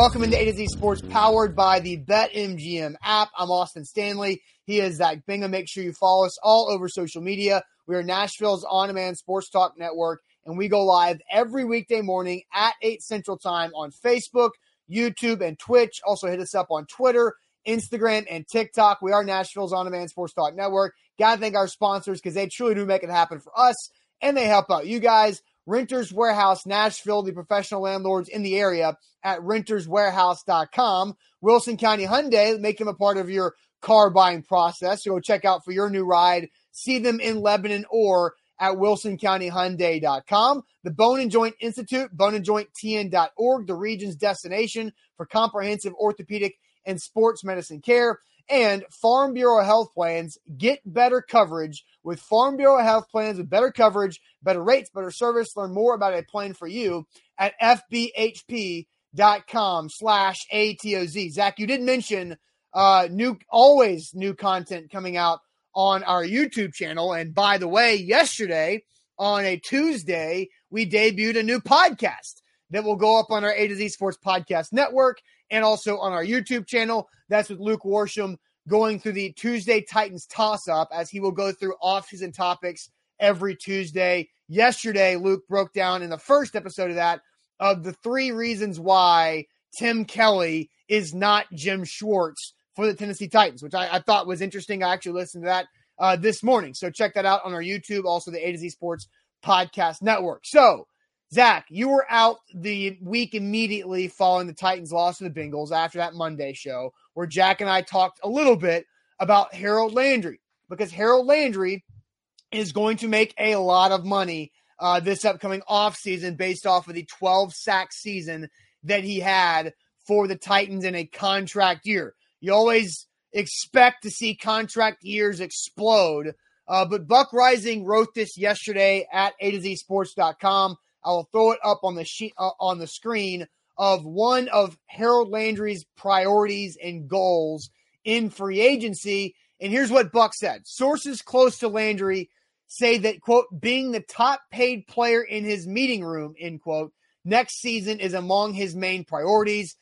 Welcome into A to Z Sports, powered by the BetMGM app. I'm Austin Stanley. He is Zach Bingham. Make sure you follow us all over social media. We are Nashville's on-demand sports talk network, and we go live every weekday morning at 8 Central Time on Facebook, YouTube, and Twitch. Also hit us up on Twitter, Instagram, and TikTok. We are Nashville's on-demand sports talk network. Got to thank our sponsors because they truly do make it happen for us, and they help out you guys. Renter's Warehouse Nashville, the professional landlords in the area at renterswarehouse.com. Wilson County Hyundai, make them a part of your car buying process. So go check out for your new ride. See them in Lebanon or at wilsoncountyhyundai.com. The Bone and Joint Institute, boneandjointtn.org, the region's destination for comprehensive orthopedic and sports medicine care. And Farm Bureau Health Plans, get better coverage with Farm Bureau Health Plans with better coverage, better rates, better service. Learn more about a plan for you at fbhp.com/ATOZ. Zach, you did mention always new content coming out on our YouTube channel. And by the way, yesterday on a Tuesday, we debuted a new podcast that will go up on our A to Z Sports Podcast Network and also on our YouTube channel. That's with Luke Warsham going through the Tuesday Titans toss-up as he will go through off-season topics every Tuesday. Yesterday, Luke broke down in the first episode of that of the 3 reasons why Tim Kelly is not Jim Schwartz for the Tennessee Titans, which I thought was interesting. I actually listened to that this morning. So check that out on our YouTube, also the A to Z Sports Podcast Network. So, Zach, you were out the week immediately following the Titans' loss to the Bengals after that Monday show where Jack and I talked a little bit about Harold Landry because Harold Landry is going to make a lot of money this upcoming offseason based off of the 12-sack season that he had for the Titans in a contract year. You always expect to see contract years explode, but Buck Rising wrote this yesterday at AtoZSports.com. I will throw it up on the sheet, on the screen of one of Harold Landry's priorities and goals in free agency. And here's what Buck said. Sources close to Landry say that, quote, being the top paid player in his meeting room, end quote, next season is among his main priorities.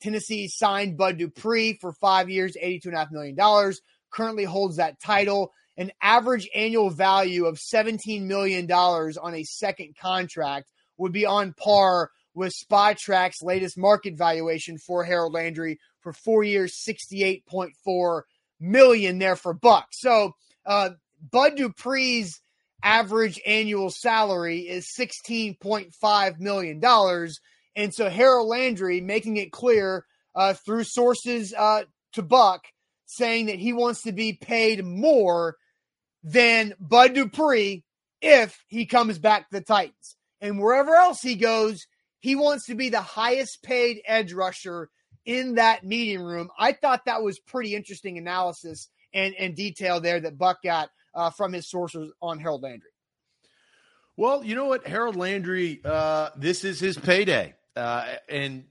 Tennessee signed Bud Dupree for 5 years, $82.5 million, currently holds that title. An average annual value of $17 million on a second contract would be on par with Spotrack's latest market valuation for Harold Landry for 4 years, $68.4 million there for Buck. So Bud Dupree's average annual salary is $16.5 million. And so Harold Landry making it clear through sources to Buck saying that he wants to be paid more than Bud Dupree if he comes back to the Titans. And wherever else he goes, he wants to be the highest paid edge rusher in that meeting room. I thought that was pretty interesting analysis and detail there that Buck got from his sources on Harold Landry. Well, you know what? Harold Landry, this is his payday. And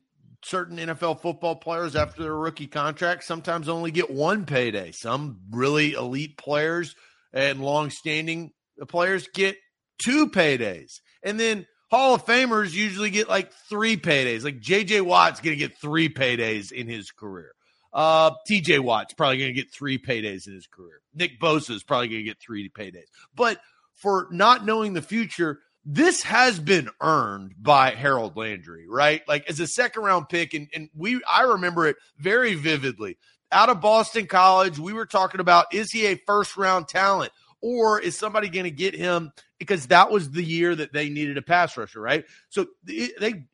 certain NFL football players after their rookie contract sometimes only get one payday. Some really elite players and longstanding players get 2 paydays. And then Hall of Famers usually get like 3 paydays. Like J.J. Watt's going to get 3 paydays in his career. T.J. Watt's probably going to get 3 paydays in his career. Nick Bosa's probably going to get 3 paydays. But for not knowing the future, this has been earned by Harold Landry, right? Like as a second-round pick, and I remember it very vividly. Out of Boston College, we were talking about, is he a first-round talent or is somebody going to get him? Because that was the year that they needed a pass rusher, right? So Harold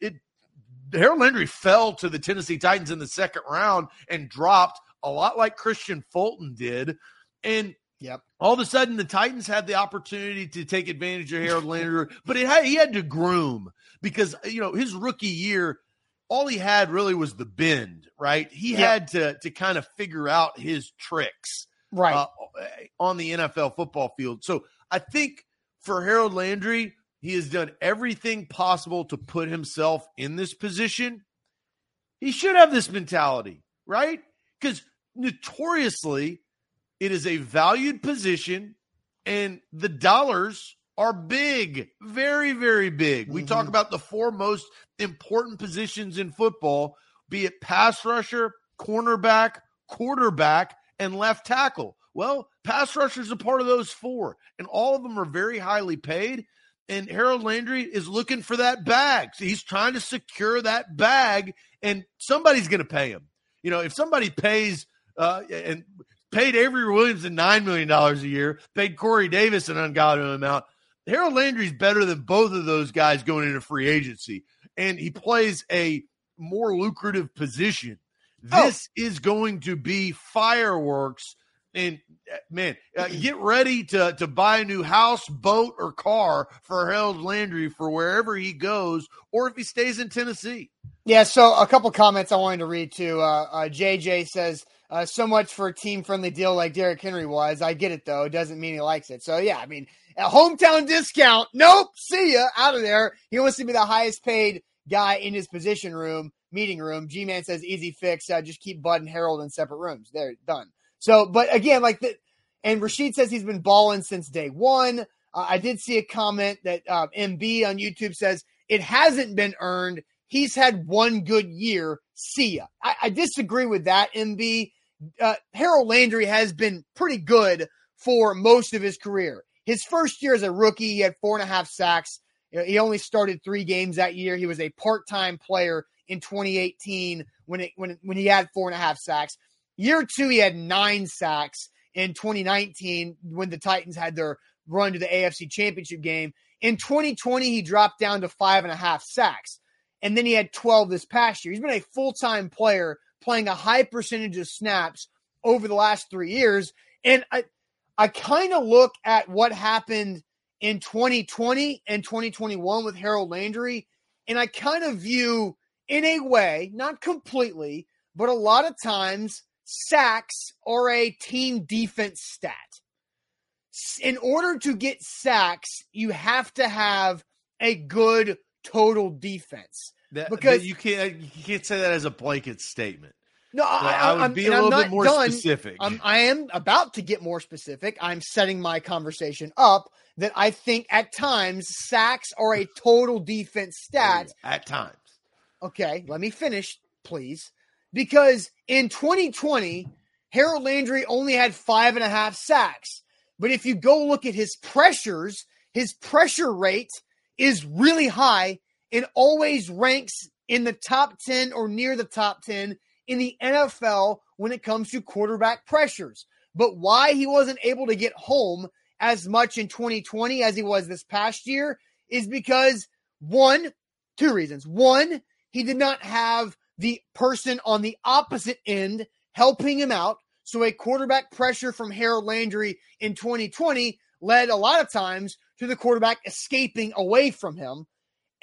Landry fell to the Tennessee Titans in the second round and dropped a lot like Christian Fulton did. And yep. All of a sudden, the Titans had the opportunity to take advantage of Harold Landry, but he had to groom because, you know, his rookie year, all he had really was the bend, right? He had to kind of figure out his tricks right on the NFL football field. So I think for Harold Landry, he has done everything possible to put himself in this position. He should have this mentality, right? Because notoriously, it is a valued position, and the dollars are big, very, very big. We talk about the 4 most important positions in football. be it pass rusher, cornerback, quarterback, and left tackle. Well, pass rushers are part of those four, and all of them are very highly paid. And Harold Landry is looking for that bag. So he's trying to secure that bag, and somebody's going to pay him. You know, if somebody pays and paid Avery Williamson $9 million a year, paid Corey Davis an ungodly amount, Harold Landry's better than both of those guys going into free agency. And he plays a more lucrative position. This is going to be fireworks. And, man, get ready to buy a new house, boat, or car for Harold Landry for wherever he goes or if he stays in Tennessee. Yeah, so a couple comments I wanted to read, too. JJ says, so much for a team-friendly deal like Derrick Henry was. I get it, though. It doesn't mean he likes it. So, yeah, I mean, a hometown discount. Nope, see ya, out of there. He wants to be the highest-paid guy in his position room, meeting room. G-Man says, easy fix. Just keep Bud and Harold in separate rooms. They're done. So, but again, like the, and Rashid says he's been balling since day one. I did see a comment that MB on YouTube says it hasn't been earned. He's had one good year. See ya. I disagree with that, MB. Harold Landry has been pretty good for most of his career. His first year as a rookie, he had 4.5 sacks. You know, he only started 3 games that year. He was a part-time player in 2018 when he had 4.5 sacks. Year 2, he had 9 sacks in 2019 when the Titans had their run to the AFC Championship game. In 2020, he dropped down to 5.5 sacks, and then he had 12 this past year. He's been a full-time player playing a high percentage of snaps over the last 3 years. And I kind of look at what happened in 2020 and 2021 with Harold Landry, and I kind of view, in a way, not completely, but a lot of times, sacks are a team defense stat. In order to get sacks, you have to have a good total defense. Because you can't say that as a blanket statement. No, I would be a little bit more specific. I am about to get more specific. I'm setting my conversation up that I think at times sacks are a total defense stat. At times. Okay, let me finish, please. Because in 2020, Harold Landry only had 5.5 sacks. But if you go look at his pressures, his pressure rate is really high and always ranks in the top 10 or near the top 10 in the NFL when it comes to quarterback pressures. But why he wasn't able to get home as much in 2020 as he was this past year is because, two reasons. One, he did not have the person on the opposite end helping him out. So a quarterback pressure from Harold Landry in 2020 led a lot of times to the quarterback escaping away from him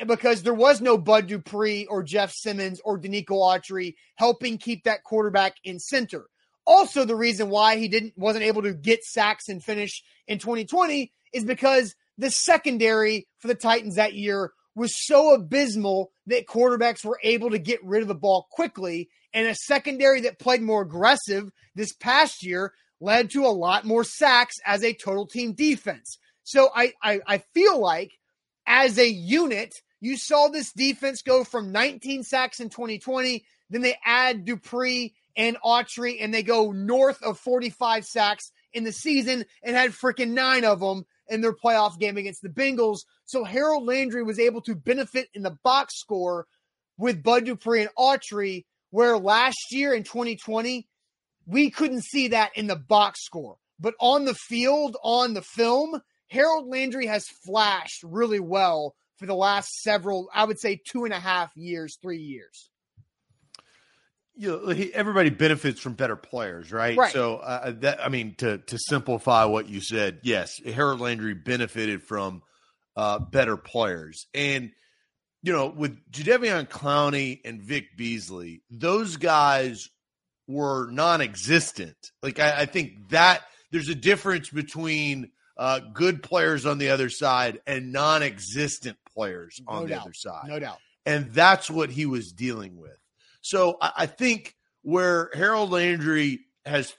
because there was no Bud Dupree or Jeff Simmons or Danico Autry helping keep that quarterback in center. Also, the reason why he wasn't able to get sacks and finish in 2020 is because the secondary for the Titans that year was so abysmal that quarterbacks were able to get rid of the ball quickly, and a secondary that played more aggressive this past year led to a lot more sacks as a total team defense. So I feel like as a unit, you saw this defense go from 19 sacks in 2020, then they add Dupree and Autry, and they go north of 45 sacks in the season and had freaking 9 of them in their playoff game against the Bengals. So Harold Landry was able to benefit in the box score with Bud Dupree and Autry, where last year in 2020, we couldn't see that in the box score. But on the field, on the film, Harold Landry has flashed really well for the last several, I would say 2.5 years, 3 years. You know, everybody benefits from better players, right? So, to simplify what you said, yes, Harold Landry benefited from better players. And, you know, with Jadeveon Clowney and Vic Beasley, those guys were non-existent. Like, I think that there's a difference between good players on the other side and non-existent players on the other side. No doubt. And that's what he was dealing with. So I think where Harold Landry has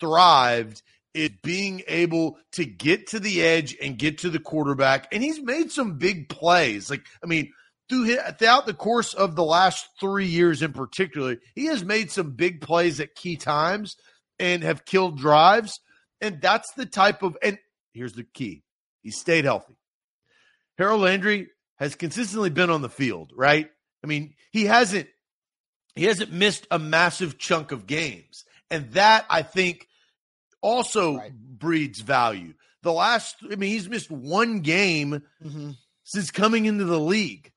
thrived is being able to get to the edge and get to the quarterback. And he's made some big plays. Like, I mean, throughout the course of the last 3 years in particular, he has made some big plays at key times and have killed drives. And that's the type of – and here's the key. He stayed healthy. Harold Landry has consistently been on the field, right? I mean, he hasn't missed a massive chunk of games. And that, I think, also breeds value. The last – I mean, he's missed one game since coming into the league.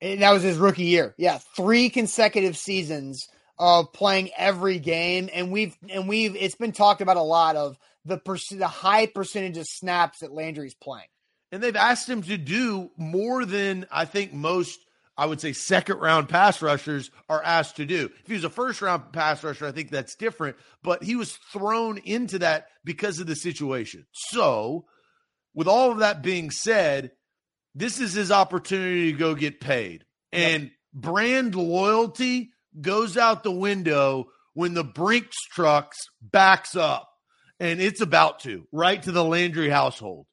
And that was his rookie year. Yeah, 3 consecutive seasons of playing every game. And we've it's been talked about a lot of the high percentage of snaps that Landry's playing. And they've asked him to do more than I think most, I would say, second-round pass rushers are asked to do. If he was a first-round pass rusher, I think that's different. But he was thrown into that because of the situation. So with all of that being said, this is his opportunity to go get paid. And brand loyalty goes out the window when the Brinks trucks backs up. And it's about to, right to the Landry household.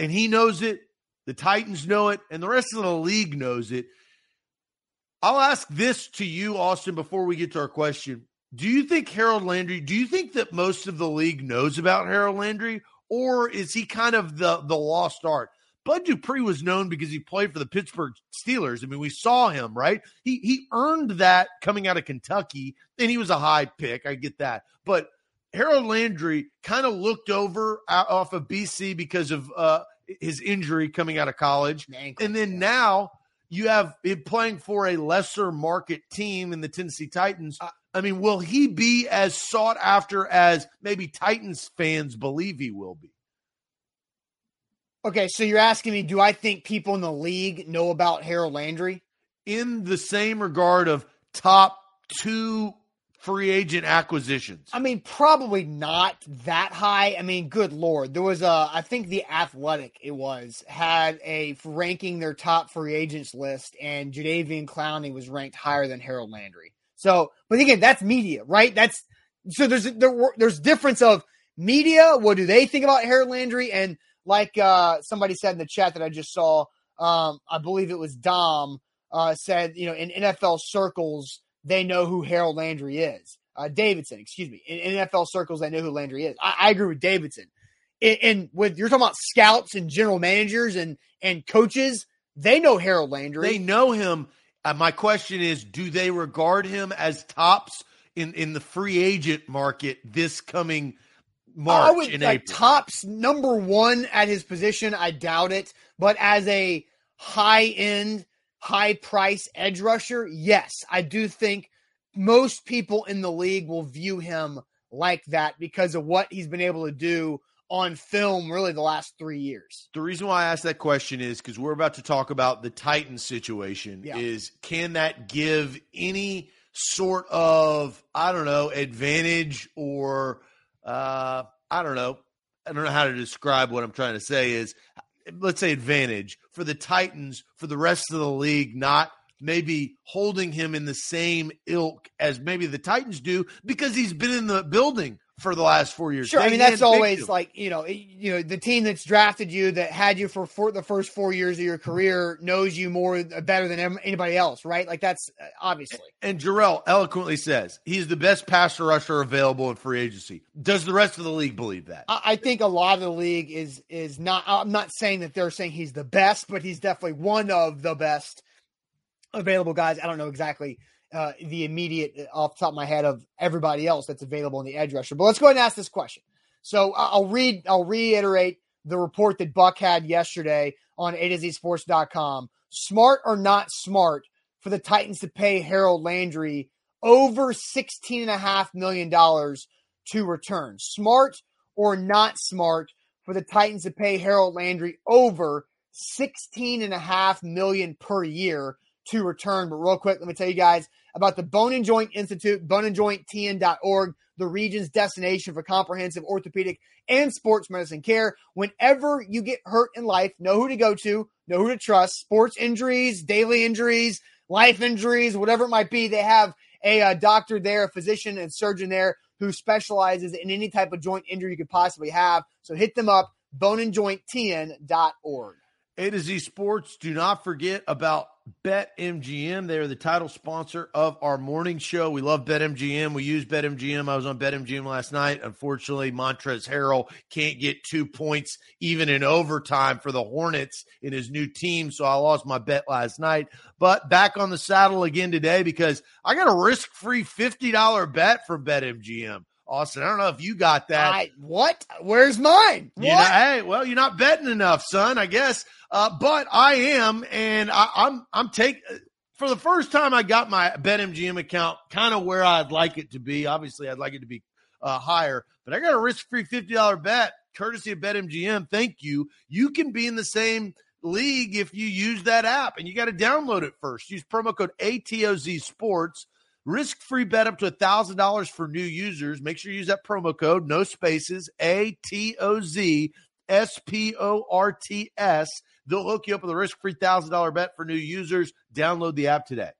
And he knows it, the Titans know it, and the rest of the league knows it. I'll ask this to you, Austin, before we get to our question. Do you think that most of the league knows about Harold Landry, or is he kind of the lost art? Bud Dupree was known because he played for the Pittsburgh Steelers. I mean, we saw him, right? He earned that coming out of Kentucky, and he was a high pick. I get that. But Harold Landry kind of looked over off of BC because of his injury coming out of college. And then now you have him playing for a lesser market team in the Tennessee Titans. I mean, will he be as sought after as maybe Titans fans believe he will be? Okay, so you're asking me, do I think people in the league know about Harold Landry? In the same regard of top 2 free agent acquisitions? I mean, probably not that high. I mean, good Lord. There was I think The Athletic, had a ranking their top free agents list, and Jadeveon Clowney was ranked higher than Harold Landry. So, but again, that's media, right? That's so there's difference of media. What do they think about Harold Landry? And like somebody said in the chat that I just saw, I believe it was Dom, said, you know, in NFL circles, they know who Harold Landry is. Davidson, excuse me. In NFL circles, they know who Landry is. I agree with Davidson. And with you're talking about scouts and general managers and coaches, they know Harold Landry. They know him. My question is, do they regard him as tops in the free agent market this coming March? I would say like tops #1 at his position. I doubt it, but as a high end, high price edge rusher, yes, I do think most people in the league will view him like that because of what he's been able to do on film really the last 3 years. The reason why I asked that question is because we're about to talk about the Titans situation. Yeah. Is can that give any sort of, I don't know, advantage or I don't know how to describe what I'm trying to say is, let's say advantage for the Titans, for the rest of the league, not maybe holding him in the same ilk as maybe the Titans do because he's been in the building for the last 4 years. Sure. I mean, that's always like, you know, the team that's drafted you, that had you for the first 4 years of your career, knows you better than anybody else, right? Like that's obviously. And Jarrell eloquently says he's the best passer rusher available in free agency. Does the rest of the league believe that? I think a lot of the league is not. I'm not saying that they're saying he's the best, but he's definitely one of the best available guys. I don't know exactly the immediate off the top of my head of everybody else that's available in the edge rusher. But let's go ahead and ask this question. So I'll reiterate the report that Buck had yesterday on AtoZSports.com. Smart or not smart for the Titans to pay Harold Landry over $16.5 million to return? Smart or not smart for the Titans to pay Harold Landry over $16.5 million per year to return? But real quick, let me tell you guys about the Bone and Joint Institute, boneandjointtn.org, the region's destination for comprehensive orthopedic and sports medicine care. Whenever you get hurt in life, know who to go to, know who to trust. Sports injuries, daily injuries, life injuries, whatever it might be, they have a doctor there, a physician and surgeon there who specializes in any type of joint injury you could possibly have. So hit them up, boneandjointtn.org. A to Z Sports, do not forget about BetMGM. They are the title sponsor of our morning show. We love BetMGM. We use BetMGM. I was on BetMGM last night. Unfortunately, Montrezl Harrell can't get 2 points even in overtime for the Hornets in his new team, so I lost my bet last night. But back on the saddle again today because I got a risk-free $50 bet from BetMGM. Austin, I don't know if you got that. What? Where's mine? What? You know, hey, well, you're not betting enough, son, I guess. But I am, and I'm taking for the first time. I got my BetMGM account kind of where I'd like it to be. Obviously, I'd like it to be higher, but I got a risk-free $50 bet, courtesy of BetMGM. Thank you. You can be in the same league if you use that app, and you got to download it first. Use promo code ATOZSports. Risk-free bet up to $1,000 for new users. Make sure you use that promo code. No spaces. ATOZSports. They'll hook you up with a risk-free $1,000 bet for new users. Download the app today.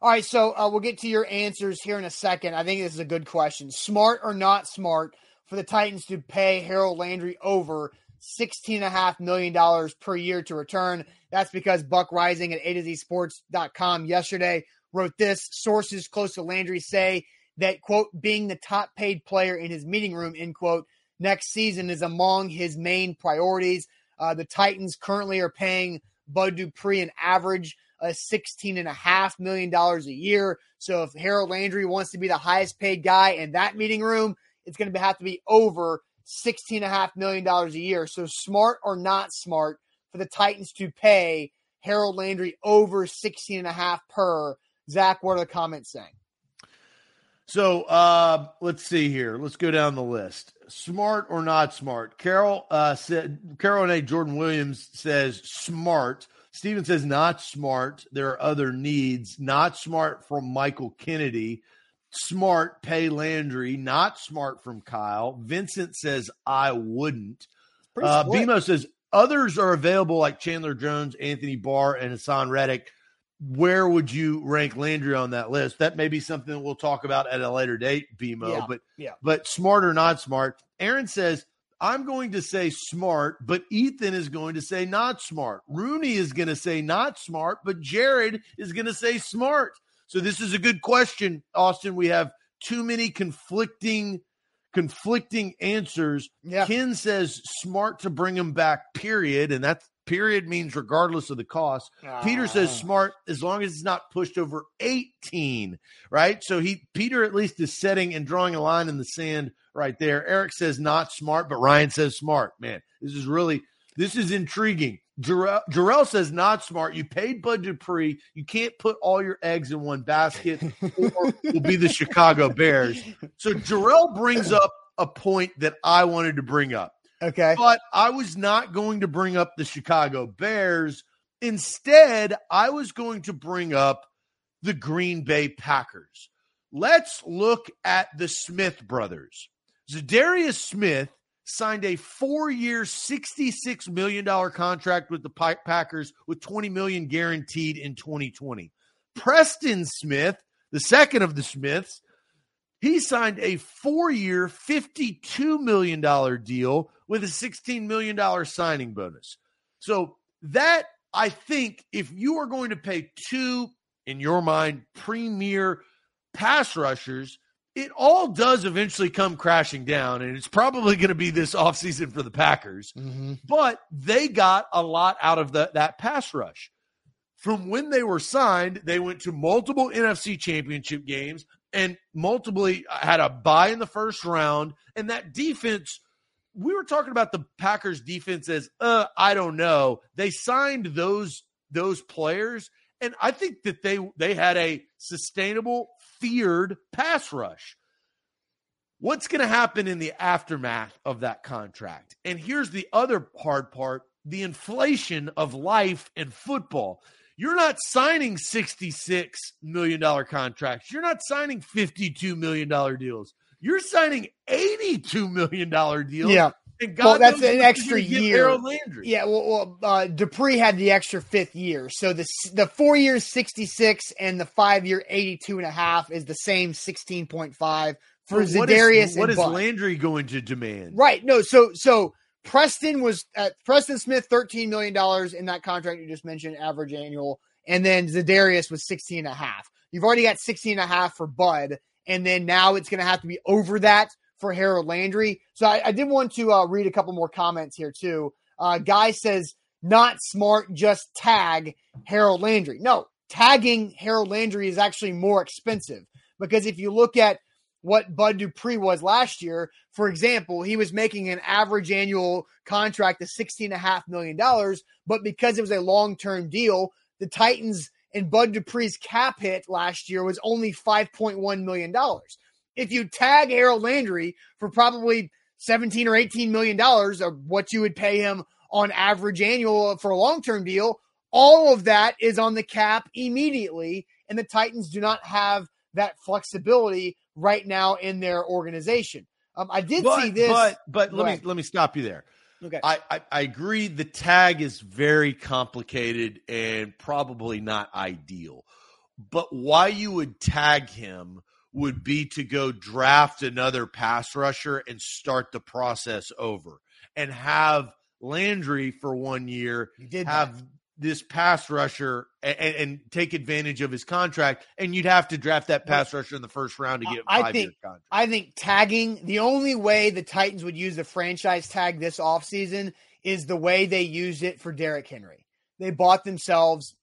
All right, so we'll get to your answers here in a second. I think this is a good question. Smart or not smart for the Titans to pay Harold Landry over $16.5 million per year to return? That's because Buck Rising at AtoZSports.com yesterday wrote this. Sources close to Landry say that, quote, being the top paid player in his meeting room, end quote, next season is among his main priorities. The Titans currently are paying Bud Dupree an average of $16.5 million a year. So if Harold Landry wants to be the highest paid guy in that meeting room, it's going to have to be over $16.5 million a year. So smart or not smart for the Titans to pay Harold Landry over $16.5 per. Zach, what are the comments saying? So let's see here. Let's go down the list. Smart or not smart? Carol A. Jordan Williams says smart. Steven says not smart. There are other needs. Not smart from Michael Kennedy. Smart, pay Landry. Not smart from Kyle. Vincent says I wouldn't. BMO says others are available like Chandler Jones, Anthony Barr, and Hassan Reddick. Where would you rank Landry on that list? That may be something that we'll talk about at a later date, BMO. Yeah, but smart or not smart? Aaron says, I'm going to say smart, but Ethan is going to say not smart. Rooney is going to say not smart, but Jared is going to say smart. So this is a good question, Austin. We have too many conflicting answers. Yeah. Ken says smart to bring him back, period. And that's period means regardless of the cost. Peter says smart as long as it's not pushed over 18, right? So Peter at least is setting and drawing a line in the sand right there. Eric says not smart, but Ryan says smart. Man, this is intriguing. Jarrell says not smart. You paid Bud Dupree. You can't put all your eggs in one basket or it'll be the Chicago Bears. So Jarrell brings up a point that I wanted to bring up. Okay. But I was not going to bring up the Chicago Bears. Instead, I was going to bring up the Green Bay Packers. Let's look at the Smith brothers. Zadarius Smith signed a 4-year, $66 million contract with the Packers with $20 million guaranteed in 2020. Preston Smith, the second of the Smiths, he signed a 4-year, $52 million deal with a $16 million signing bonus. So that, I think, if you are going to pay two, in your mind, premier pass rushers, it all does eventually come crashing down, and it's probably going to be this offseason for the Packers. Mm-hmm. But they got a lot out of that pass rush. From when they were signed, they went to multiple NFC championship games, and multiply had a bye in the first round. And that defense, we were talking about the Packers defense as, I don't know. They signed those players. And I think that they had a sustainable, feared pass rush. What's going to happen in the aftermath of that contract? And here's the other hard part, the inflation of life and football. You're not signing $66 million contracts. You're not signing $52 million deals. You're signing $82 million deals. Yeah. And God, well, that's an extra year. Harold Landry. Yeah, well, Dupree had the extra fifth year. So the 4 year 66 and the 5 year 82.5 is the same 16.5 for Zadarius. What is Landry going to demand? Right. No. So Preston Smith, $13 million in that contract you just mentioned, average annual, And then Zadarius was 16.5. You've already got 16.5 for Bud. And then now it's going to have to be over that for Harold Landry. So I did want to read a couple more comments here too. Guy says, not smart, just tag Harold Landry. No, tagging Harold Landry is actually more expensive because if you look at what Bud Dupree was last year, for example, he was making an average annual contract of $16.5 million, but because it was a long-term deal, the Titans and Bud Dupree's cap hit last year was only $5.1 million. If you tag Harold Landry for probably $17 or $18 million of what you would pay him on average annual for a long-term deal, all of that is on the cap immediately, and the Titans do not have that flexibility right now in their organization. I did see this. But let me stop you there. Okay. I agree the tag is very complicated and probably not ideal. But why you would tag him would be to go draft another pass rusher and start the process over and have Landry for 1 year have this pass rusher and take advantage of his contract, and you'd have to draft that pass rusher in the first round to get a 5 year contract. I think tagging, the only way the Titans would use the franchise tag this offseason is the way they used it for Derrick Henry. They bought themselves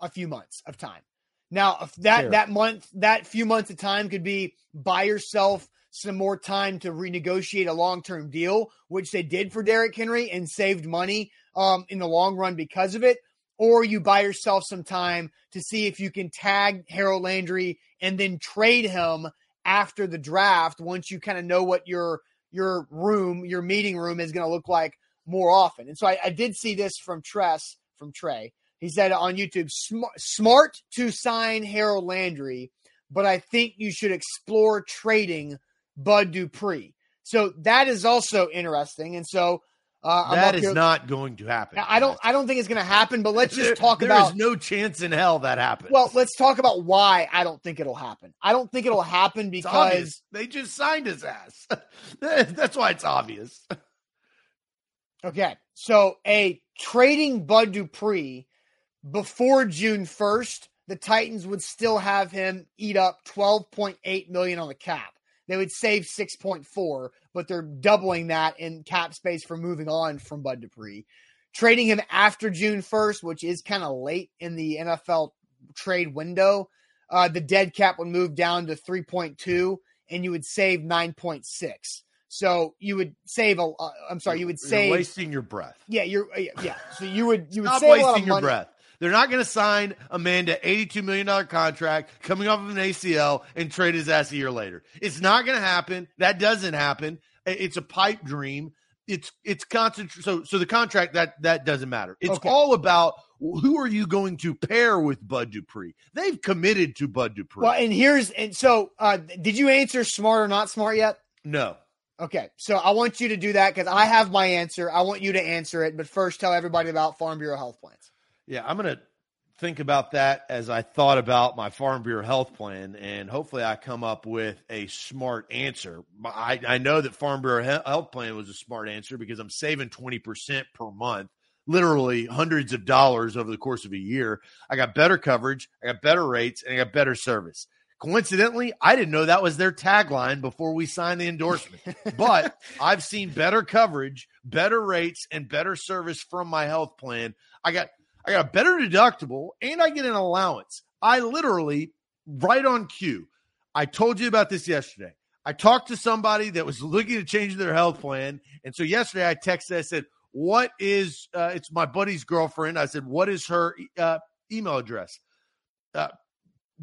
a few months of time. Now, if that few months of time could be buy yourself some more time to renegotiate a long-term deal, which they did for Derrick Henry and saved money in the long run because of it, or you buy yourself some time to see if you can tag Harold Landry and then trade him after the draft once you kind of know what your meeting room is going to look like more often. And so I did see this from Tress, from Trey. He said on YouTube, smart to sign Harold Landry, but I think you should explore trading Bud Dupree. So that is also interesting. And so that is not going to happen. I don't think it's going to happen, but let's just talk about. There's no chance in hell that happens. Well, let's talk about why I don't think it'll happen. I don't think it'll happen because they just signed his ass. That's why it's obvious. Okay. So trading Bud Dupree before June 1st, the Titans would still have him eat up $12.8 million on the cap. They would save $6.4, but they're doubling that in cap space for moving on from Bud Dupree. Trading him after June 1st, which is kind of late in the NFL trade window, the dead cap would move down to 3.2, and you would save 9.6. So you would save you're wasting your breath. Yeah. So you would stop save wasting a lot of your money. Breath. They're not going to sign a man to $82 million contract coming off of an ACL and trade his ass a year later. It's not going to happen. That doesn't happen. It's a pipe dream. It's concentrated. So the contract, that doesn't matter. It's all about who are you going to pair with Bud Dupree? They've committed to Bud Dupree. Well, and so did you answer smart or not smart yet? No. Okay, so I want you to do that because I have my answer. I want you to answer it, but first tell everybody about Farm Bureau Health Plans. Yeah, I'm going to think about that as I thought about my Farm Bureau Health Plan, and hopefully I come up with a smart answer. I know that Farm Bureau Health Plan was a smart answer because I'm saving 20% per month, literally hundreds of dollars over the course of a year. I got better coverage, I got better rates, and I got better service. Coincidentally, I didn't know that was their tagline before we signed the endorsement, but I've seen better coverage, better rates, and better service from my health plan. I got a better deductible, and I get an allowance. I literally, right on cue, I told you about this yesterday. I talked to somebody that was looking to change their health plan, and so yesterday I texted, I said, what is, it's my buddy's girlfriend. I said, what is her email address?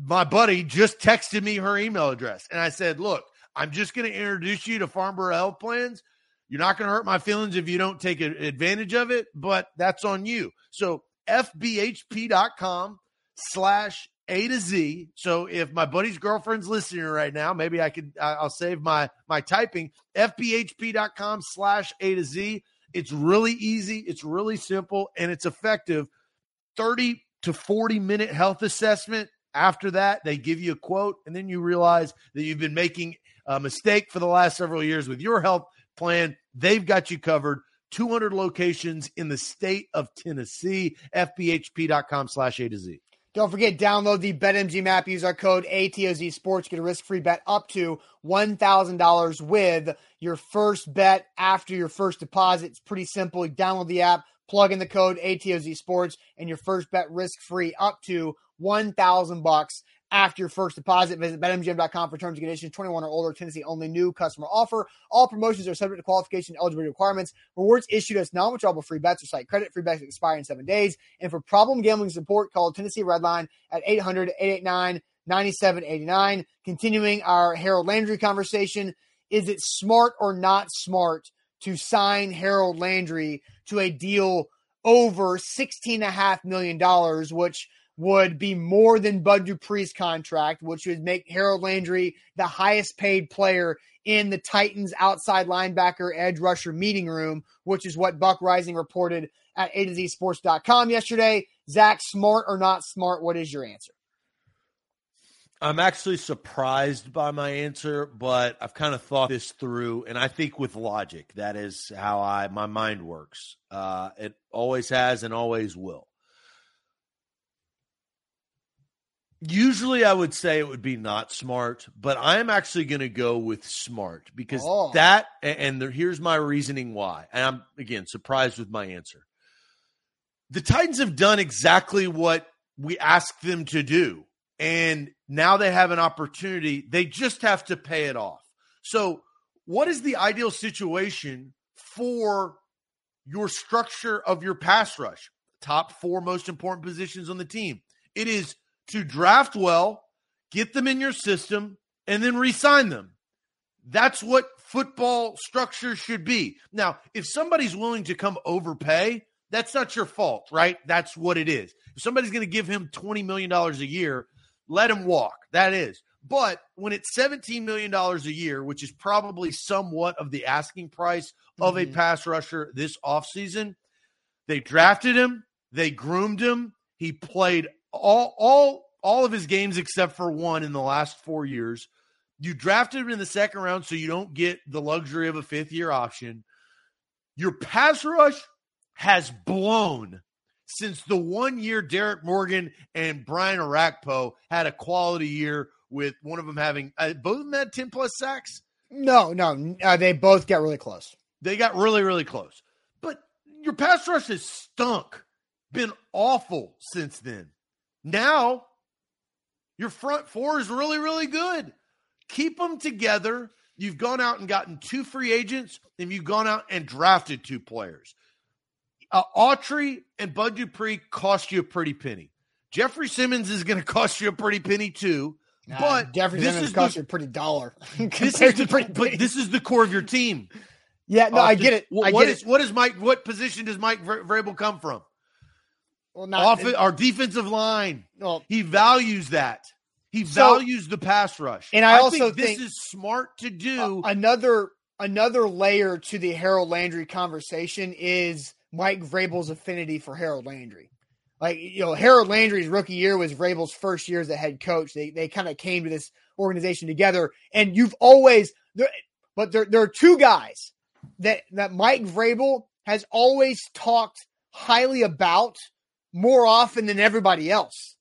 My buddy just texted me her email address. And I said, look, I'm just going to introduce you to Farm Bureau Health Plans. You're not going to hurt my feelings if you don't take advantage of it, but that's on you. So fbhp.com/A to Z. So if my buddy's girlfriend's listening right now, maybe I'll save my typing. fbhp.com/A to Z. It's really easy. It's really simple. And it's effective. 30 to 40 minute health assessment. After that, they give you a quote, and then you realize that you've been making a mistake for the last several years with your health plan. They've got you covered. 200 locations in the state of Tennessee. FBHP.com/A to Z. Don't forget, download the BetMGM app. Use our code ATOZSports. Get a risk-free bet up to $1,000 with your first bet after your first deposit. It's pretty simple. You download the app, plug in the code ATOZSports, and your first bet risk-free up to $1,000 after your first deposit. Visit BetMGM.com for terms and conditions. 21 or older, Tennessee only, new customer offer. All promotions are subject to qualification and eligibility requirements. Rewards issued as non-withdrawable free bets or site credit. Free bets expire in 7 days. And for problem gambling support, call Tennessee Redline at 800-889-9789. Continuing our Harold Landry conversation, is it smart or not smart to sign Harold Landry to a deal over $16.5 million, which would be more than Bud Dupree's contract, which would make Harold Landry the highest paid player in the Titans outside linebacker edge rusher meeting room, which is what Buck Rising reported at AtoZSports.com yesterday. Zach, smart or not smart, what is your answer? I'm actually surprised by my answer, but I've kind of thought this through, and I think with logic. That is how my mind works. It always has and always will. Usually I would say it would be not smart, but I'm actually going to go with smart because that, and here's my reasoning why. And I'm, again, surprised with my answer. The Titans have done exactly what we asked them to do, and now they have an opportunity. They just have to pay it off. So what is the ideal situation for your structure of your pass rush? Top four most important positions on the team. It is to draft well, get them in your system, and then re-sign them. That's what football structure should be. Now, if somebody's willing to come overpay, that's not your fault, right? That's what it is. If somebody's going to give him $20 million a year, let him walk. That is. But when it's $17 million a year, which is probably somewhat of the asking price of a pass rusher this offseason, they drafted him, they groomed him, he played all of his games except for one in the last 4 years. You drafted him in the second round, so you don't get the luxury of a fifth-year option. Your pass rush has blown since the 1 year Derek Morgan and Brian Arakpo had a quality year with one of them having both of them had 10-plus sacks? No, they both got really close. They got really, really close. But your pass rush has stunk, been awful since then. Now, your front four is really, really good. Keep them together. You've gone out and gotten two free agents, and you've gone out and drafted two players. Autry and Bud Dupree cost you a pretty penny. Jeffrey Simmons is going to cost you a pretty penny, too. But Jeffrey Simmons cost you a pretty dollar. This is the core of your team. Yeah, no, I get it. What position does Mike Vrabel come from? Well, our defensive line. Well, he values that. He values the pass rush. And I also think this is smart to do. Another layer to the Harold Landry conversation is Mike Vrabel's affinity for Harold Landry. Harold Landry's rookie year was Vrabel's first year as a head coach. They kind of came to this organization together. And you've always – but there are two guys that Mike Vrabel has always talked highly about more often than everybody else.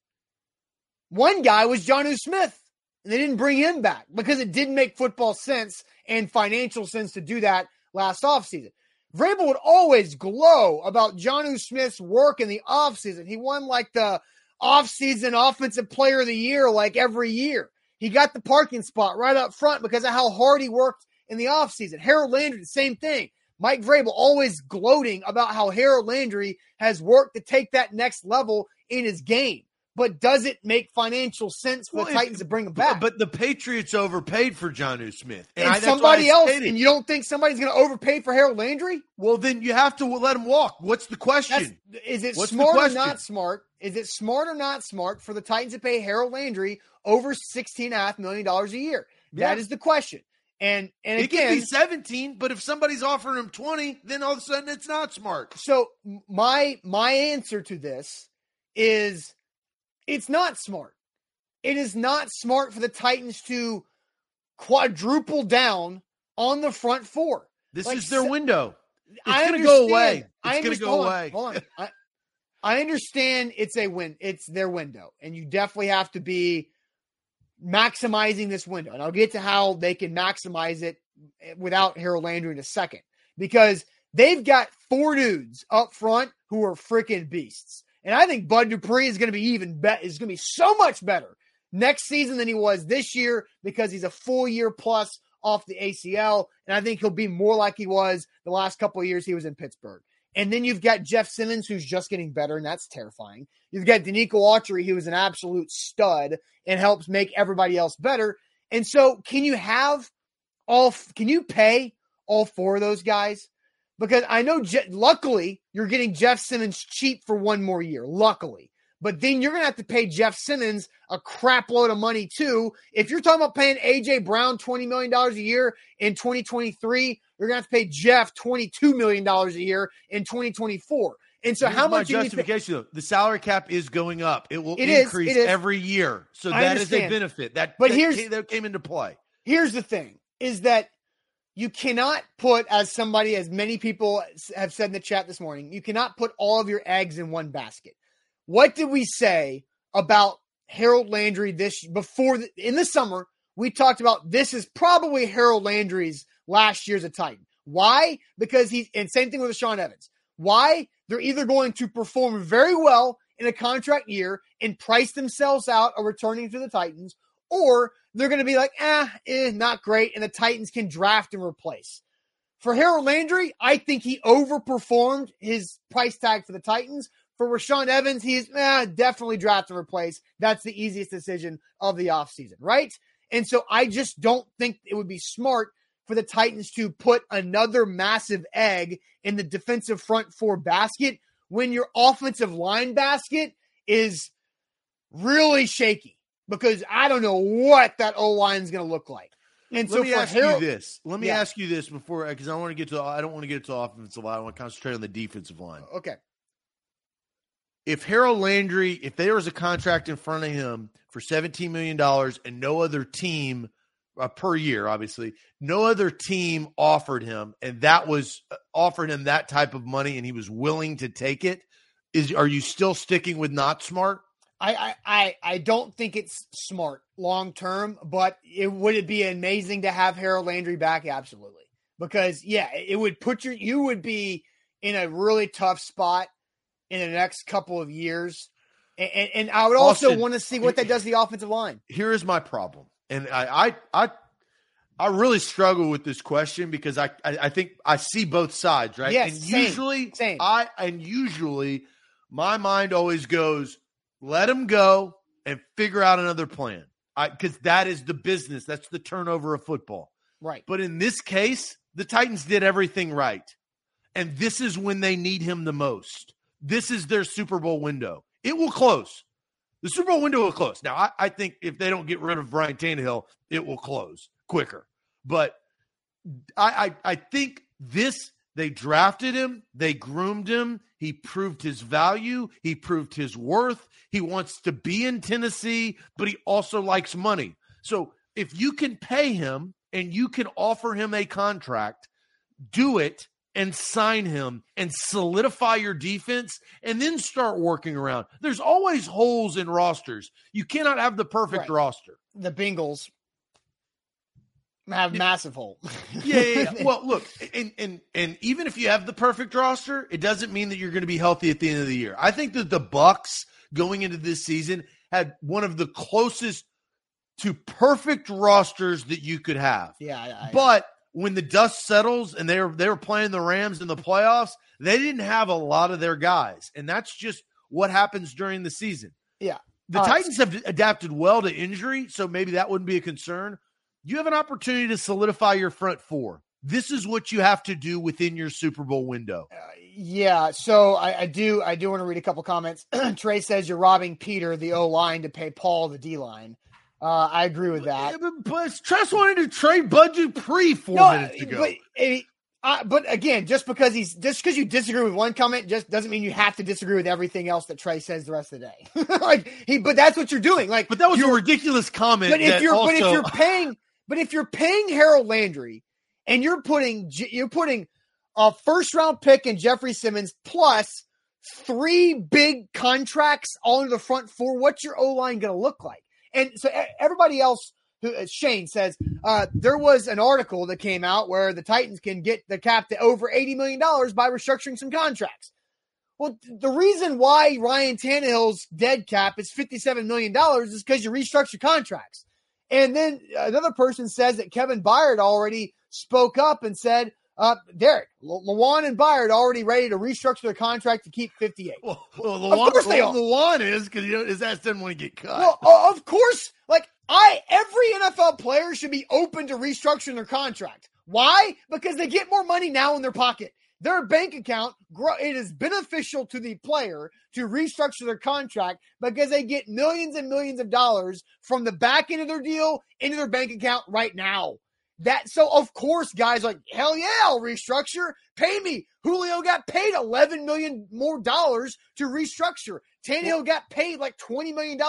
One guy was Jonnu Smith, and they didn't bring him back because it didn't make football sense and financial sense to do that last offseason. Vrabel would always glow about Jonnu Smith's work in the offseason. He won the offseason offensive player of the year every year. He got the parking spot right up front because of how hard he worked in the offseason. Harold Landry, same thing. Mike Vrabel always gloating about how Harold Landry has worked to take that next level in his game. But does it make financial sense for the Titans to bring him back? But the Patriots overpaid for Jonnu Smith. And somebody else, and you don't think somebody's going to overpay for Harold Landry? Well, then you have to let him walk. What's the question? Is it smart or not smart for the Titans to pay Harold Landry over $16.5 million a year? Yeah. That is the question. And again, it could be 17, but if somebody's offering him 20, then all of a sudden it's not smart. So my answer to this is it's not smart. It is not smart for the Titans to quadruple down on the front four. This is their window. It's going to go away. It's going to go away. Hold on. I understand it's a win. It's their window, and you definitely have to be maximizing this window. And I'll get to how they can maximize it without Harold Landry in a second, because they've got four dudes up front who are freaking beasts. And I think Bud Dupree is going to be so much better next season than he was this year, because he's a full year plus off the ACL. And I think he'll be more like he was the last couple of years he was in Pittsburgh. And then you've got Jeff Simmons, who's just getting better, and that's terrifying. You've got Danico Autry, who is an absolute stud and helps make everybody else better. And so can you pay all four of those guys? Because I know, luckily, you're getting Jeff Simmons cheap for one more year, luckily. But then you're going to have to pay Jeff Simmons a crap load of money, too. If you're talking about paying A.J. Brown $20 million a year in 2023, you're going to have to pay Jeff $22 million a year in 2024. And so how much justification, though? The salary cap is going up. It will increase every year. So that is a benefit. That came into play. Here's the thing, is that you cannot put, as many people have said in the chat this morning, you cannot put all of your eggs in one basket. What did we say about Harold Landry in the summer? We talked about this is probably Harold Landry's last year as a Titan. Why? Because same thing with Rashaan Evans. Why? They're either going to perform very well in a contract year and price themselves out of returning to the Titans, or they're going to be like, not great, and the Titans can draft and replace. For Harold Landry, I think he overperformed his price tag for the Titans. For Rashaan Evans, he's definitely draft and replace. That's the easiest decision of the offseason, right? And so I just don't think it would be smart for the Titans to put another massive egg in the defensive front four basket when your offensive line basket is really shaky, because I don't know what that O-line is going to look like. And so Let me ask you this before, because I don't want to get to offensive line. I want to concentrate on the defensive line. Okay. If Harold Landry, if there was a contract in front of him for $17 million and no other team per year, obviously, no other team offered him, and that was offered him that type of money, and he was willing to take it, are you still sticking with not smart? I don't think it's smart long term, but would it be amazing to have Harold Landry back? Absolutely. Because, it would put you would be in a really tough spot in the next couple of years. And I would also want to see what that does to the offensive line. Here is my problem. And I really struggle with this question, because I think I see both sides, right? Yes, and same. Usually my mind always goes, let him go and figure out another plan. Because that is the business. That's the turnover of football. Right. But in this case, the Titans did everything right. And this is when they need him the most. This is their Super Bowl window. It will close. The Super Bowl window will close. Now, I think if they don't get rid of Ryan Tannehill, it will close quicker. But I think they drafted him. They groomed him. He proved his value. He proved his worth. He wants to be in Tennessee, but he also likes money. So if you can pay him and you can offer him a contract, do it. And sign him and solidify your defense, and then start working around. There's always holes in rosters. You cannot have the perfect roster. The Bengals have massive holes. Yeah. Well, look, and even if you have the perfect roster, it doesn't mean that you're going to be healthy at the end of the year. I think that the Bucks going into this season had one of the closest to perfect rosters that you could have. Yeah, but when the dust settles and they were playing the Rams in the playoffs, they didn't have a lot of their guys. And that's just what happens during the season. Yeah. The Titans have adapted well to injury, so maybe that wouldn't be a concern. You have an opportunity to solidify your front four. This is what you have to do within your Super Bowl window. So I do want to read a couple comments. Trey says you're robbing Peter, the O-line, to pay Paul, the D-line. I agree with that. But Tress wanted to trade Bud Dupree 4 minutes ago. But again, just because you disagree with one comment, just doesn't mean you have to disagree with everything else that Trey says the rest of the day. But that's what you're doing. But that was a ridiculous comment. But if you're paying Harold Landry, and you're putting a first-round pick in Jeffrey Simmons plus three big contracts all in the front four. What's your O-line going to look like? And so everybody else, Shane says, there was an article that came out where the Titans can get the cap to over $80 million by restructuring some contracts. Well, the reason why Ryan Tannehill's dead cap is $57 million is because you restructure contracts. And then another person says that Kevin Byard already spoke up and said, Derek, Lewan and Byard already ready to restructure their contract to keep 58. Well, Lewan, of course they are. Lewan is, because his ass didn't want to get cut. Well, of course, every NFL player should be open to restructuring their contract. Why? Because they get more money now in their pocket. Their bank account, it is beneficial to the player to restructure their contract because they get millions and millions of dollars from the back end of their deal into their bank account right now. So of course, guys are like, hell yeah, I'll restructure. Pay me. Julio got paid $11 million more to restructure. Tannehill got paid like $20 million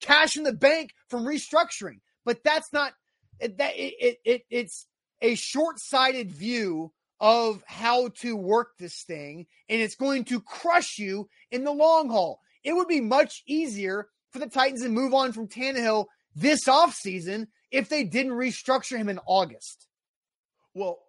cash in the bank from restructuring. But that's not that. It's a short-sighted view of how to work this thing, and it's going to crush you in the long haul. It would be much easier for the Titans to move on from Tannehill this offseason if they didn't restructure him in August. Well,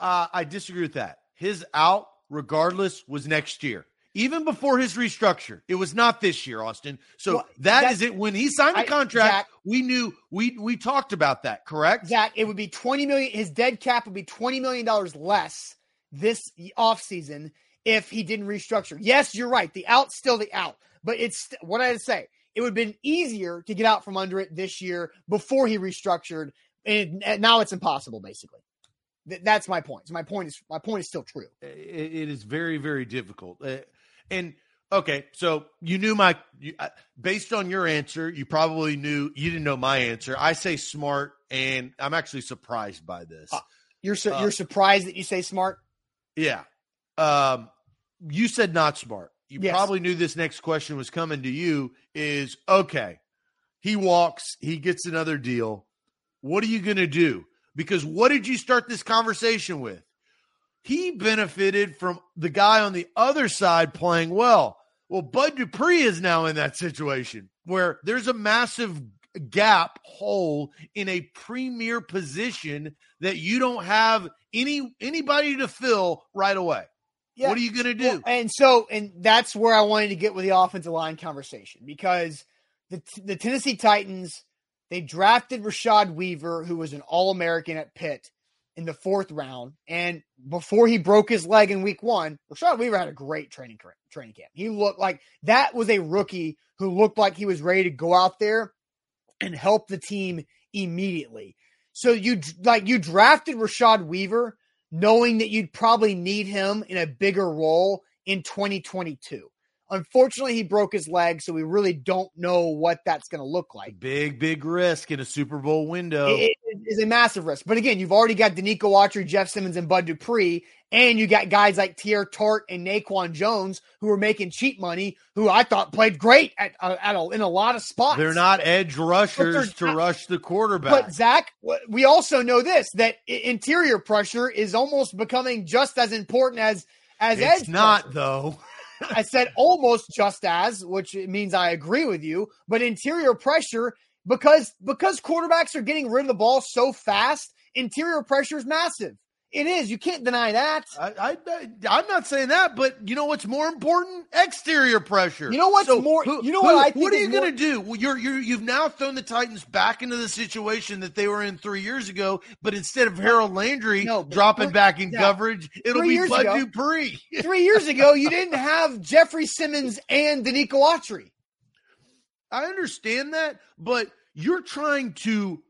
I disagree with that. His out, regardless, was next year. Even before his restructure, it was not this year, Austin. So well, that is it. When he signed the contract, Zach, we knew, we talked about that, correct? Zach, it would be $20 million. His dead cap would be $20 million less this offseason if he didn't restructure. Yes, you're right. The out's still the out. But it's what I had to say. It would have been easier to get out from under it this year before he restructured, and now it's impossible. Basically, that's my point. So my point is still true. It is very, very difficult. And okay, so you knew based on your answer, you probably knew you didn't know my answer. I say smart, and I'm actually surprised by this. You're surprised that you say smart? Yeah. You said not smart. You probably knew this next question was coming to you is, okay, he walks, he gets another deal. What are you going to do? Because what did you start this conversation with? He benefited from the guy on the other side playing well. Well, Bud Dupree is now in that situation where there's a massive hole in a premier position that you don't have anybody to fill right away. Yeah. What are you going to do? Well, and that's where I wanted to get with the offensive line conversation, because the Tennessee Titans, they drafted Rashad Weaver, who was an All-American at Pitt, in the 4th round. And before he broke his leg in week 1, Rashad Weaver had a great training camp. He looked like that was a rookie who looked like he was ready to go out there and help the team immediately. So you drafted Rashad Weaver knowing that you'd probably need him in a bigger role in 2022. Unfortunately, he broke his leg, so we really don't know what that's going to look like. Big, big risk in a Super Bowl window. It is a massive risk. But again, you've already got Danico Autry, Jeff Simmons, and Bud Dupree, and you got guys like Tier Tart and Naquan Jones who are making cheap money, who I thought played great in a lot of spots. They're not edge rushers to rush the quarterback. But, Zach, we also know this, that interior pressure is almost becoming just as important as edge pressure. It's not, though. I said almost just as, which means I agree with you, but interior pressure, because quarterbacks are getting rid of the ball so fast, interior pressure is massive. It is. You can't deny that. I'm not saying that, but you know what's more important? Exterior pressure. You know what's more? You know what I think? What are you going to do? Well, you've now thrown the Titans back into the situation that they were in 3 years ago. But instead of Harold Landry dropping back in coverage, it'll be Bud Dupree. 3 years ago, you didn't have Jeffrey Simmons and Danico Autry. I understand that, but you're trying to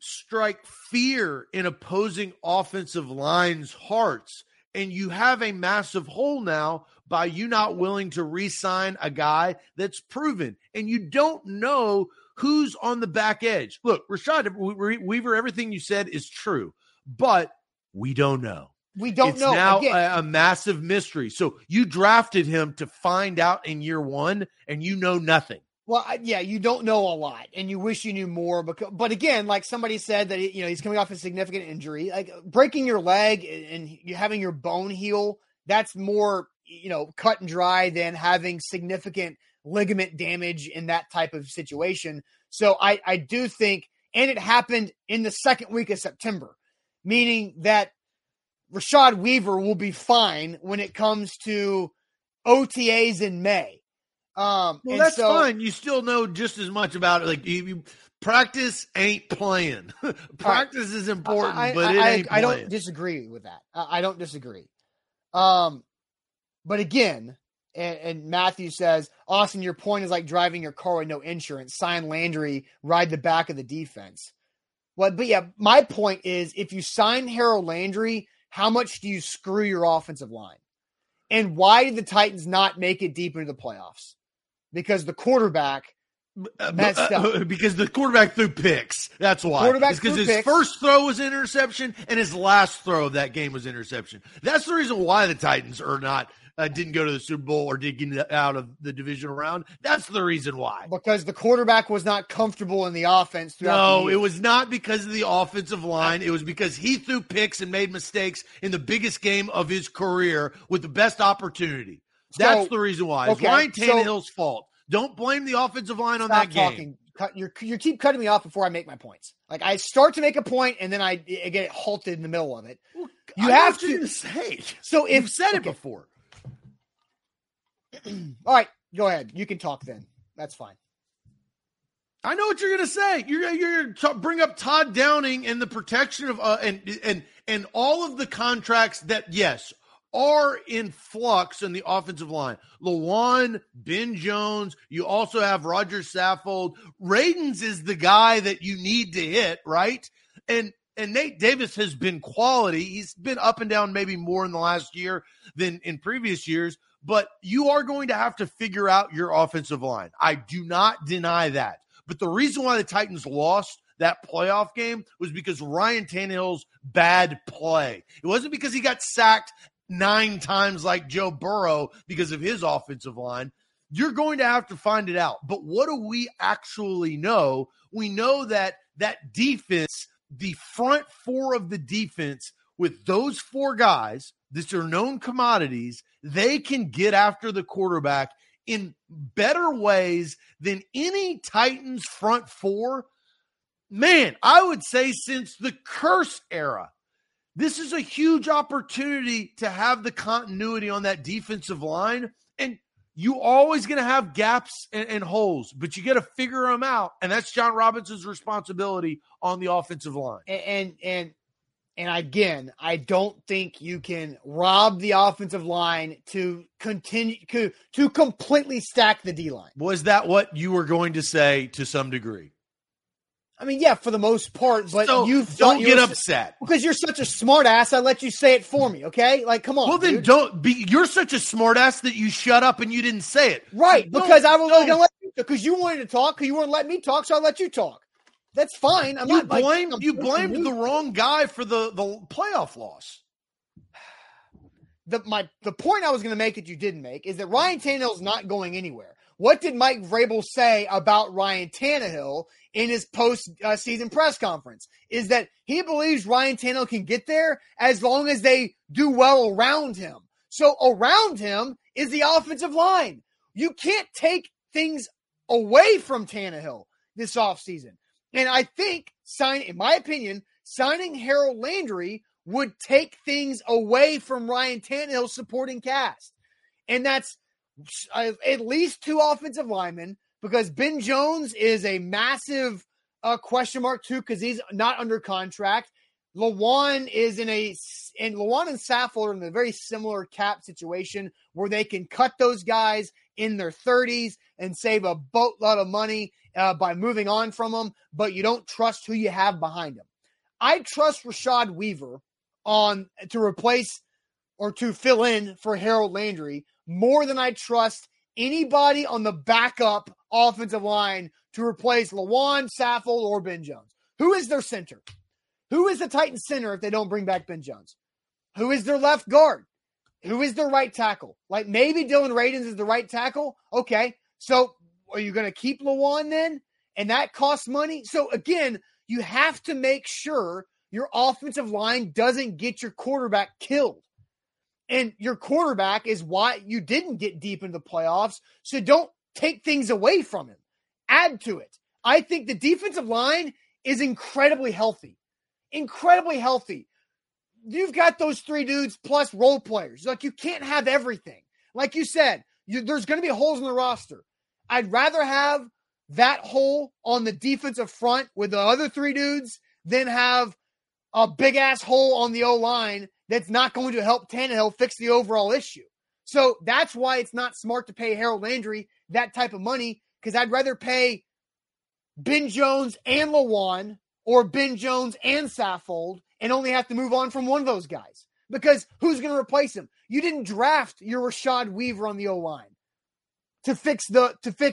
strike fear in opposing offensive lines' hearts, and you have a massive hole now by you not willing to re-sign a guy that's proven, and you don't know who's on the back edge. Look, Rashad Weaver, everything you said is true, but we don't know. It's now a massive mystery. So you drafted him to find out in year 1, and you know nothing. Well, yeah, you don't know a lot, and you wish you knew more. But again, like somebody said that, you know, he's coming off a significant injury. Like breaking your leg and you having your bone heal, that's more, you know, cut and dry than having significant ligament damage in that type of situation. So I do think, and it happened in the second week of September, meaning that Rashad Weaver will be fine when it comes to OTAs in May. Well, that's fine. You still know just as much about it. Like you practice ain't playing. Practice is important, but it ain't playing. I don't disagree with that. I don't disagree. But again, and Matthew says, Austin, your point is like driving your car with no insurance. Sign Landry, ride the back of the defense. Well, but yeah, my point is if you sign Harold Landry, how much do you screw your offensive line? And why did the Titans not make it deep into the playoffs? Because the quarterback messed up. Because the quarterback threw picks. That's why. Because his first throw was interception, and his last throw of that game was interception. That's the reason why the Titans are not didn't go to the Super Bowl or did get out of the divisional round. That's the reason why. Because the quarterback was not comfortable in the offense. No, it was not because of the offensive line. It was because he threw picks and made mistakes in the biggest game of his career with the best opportunity. That's the reason why. It's Ryan Tannehill's fault. Don't blame the offensive line on that game. You keep cutting me off before I make my points. Like I start to make a point and then I get halted in the middle of it. Well, you have to say. So if you've said it before. All right, go ahead. You can talk then. That's fine. I know what you're going to say. You're going to bring up Todd Downing and the protection of and all of the contracts that yes. are in flux in the offensive line. Lewan, Ben Jones, you also have Roger Saffold. Radunz is the guy that you need to hit, right? And Nate Davis has been quality. He's been up and down maybe more in the last year than in previous years, but you are going to have to figure out your offensive line. I do not deny that. But the reason why the Titans lost that playoff game was because Ryan Tannehill's bad play. It wasn't because he got sacked 9 times like Joe Burrow because of his offensive line. You're going to have to find it out. But what do we actually know? We know that that defense, the front four of the defense with those 4 guys, these are known commodities, they can get after the quarterback in better ways than any Titans front 4. Man, I would say since the curse era. This is a huge opportunity to have the continuity on that defensive line, and you always going to have gaps and holes, but you got to figure them out, and that's John Robinson's responsibility on the offensive line. And again, I don't think you can rob the offensive line to continue to completely stack the D line. Was that what you were going to say to some degree? I mean, yeah, for the most part, but so you don't get upset because you're such a smart ass. I let you say it for me. Okay. Like, come on. Well, then don't be, you're such a smart ass that you shut up and you didn't say it. Right. Because I was going to let you, because you wanted to talk, because you weren't letting me talk. So I let you talk. That's fine. I'm not blamed. You blamed the wrong guy for the playoff loss. The point I was going to make that you didn't make is that Ryan Tannehill's not going anywhere. What did Mike Vrabel say about Ryan Tannehill in his post-season press conference? Is that he believes Ryan Tannehill can get there as long as they do well around him. So around him is the offensive line. You can't take things away from Tannehill this offseason. And I think, in my opinion, signing Harold Landry would take things away from Ryan Tannehill's supporting cast. And that's at least 2 offensive linemen, because Ben Jones is a massive question mark too, because he's not under contract. Lewan and Saffold are in a very similar cap situation where they can cut those guys in their 30s and save a boatload of money by moving on from them. But you don't trust who you have behind them. I trust Rashad Weaver to replace or to fill in for Harold Landry more than I trust anybody on the backup offensive line to replace Lewan, Saffold, or Ben Jones. Who is their center? Who is the Titans center if they don't bring back Ben Jones? Who is their left guard? Who is their right tackle? Like maybe Dylan Radunz is the right tackle. Okay, so Are you going to keep Lewan then? And that costs money. So again, you have to make sure your offensive line doesn't get your quarterback killed. And your quarterback is why you didn't get deep into the playoffs. So don't take things away from him. Add to it. I think the defensive line is incredibly healthy. Incredibly healthy. You've got those three dudes plus role players. Like, you can't have everything. Like you said, there's going to be holes in the roster. I'd rather have that hole on the defensive front with the other three dudes than have a big-ass hole on the O-line that's not going to help Tannehill fix the overall issue. So that's why it's not smart to pay Harold Landry that type of money, because I'd rather pay Ben Jones and Lewan or Ben Jones and Saffold and only have to move on from one of those guys, because who's going to replace him? You didn't draft your Rashad Weaver on the O-line to fix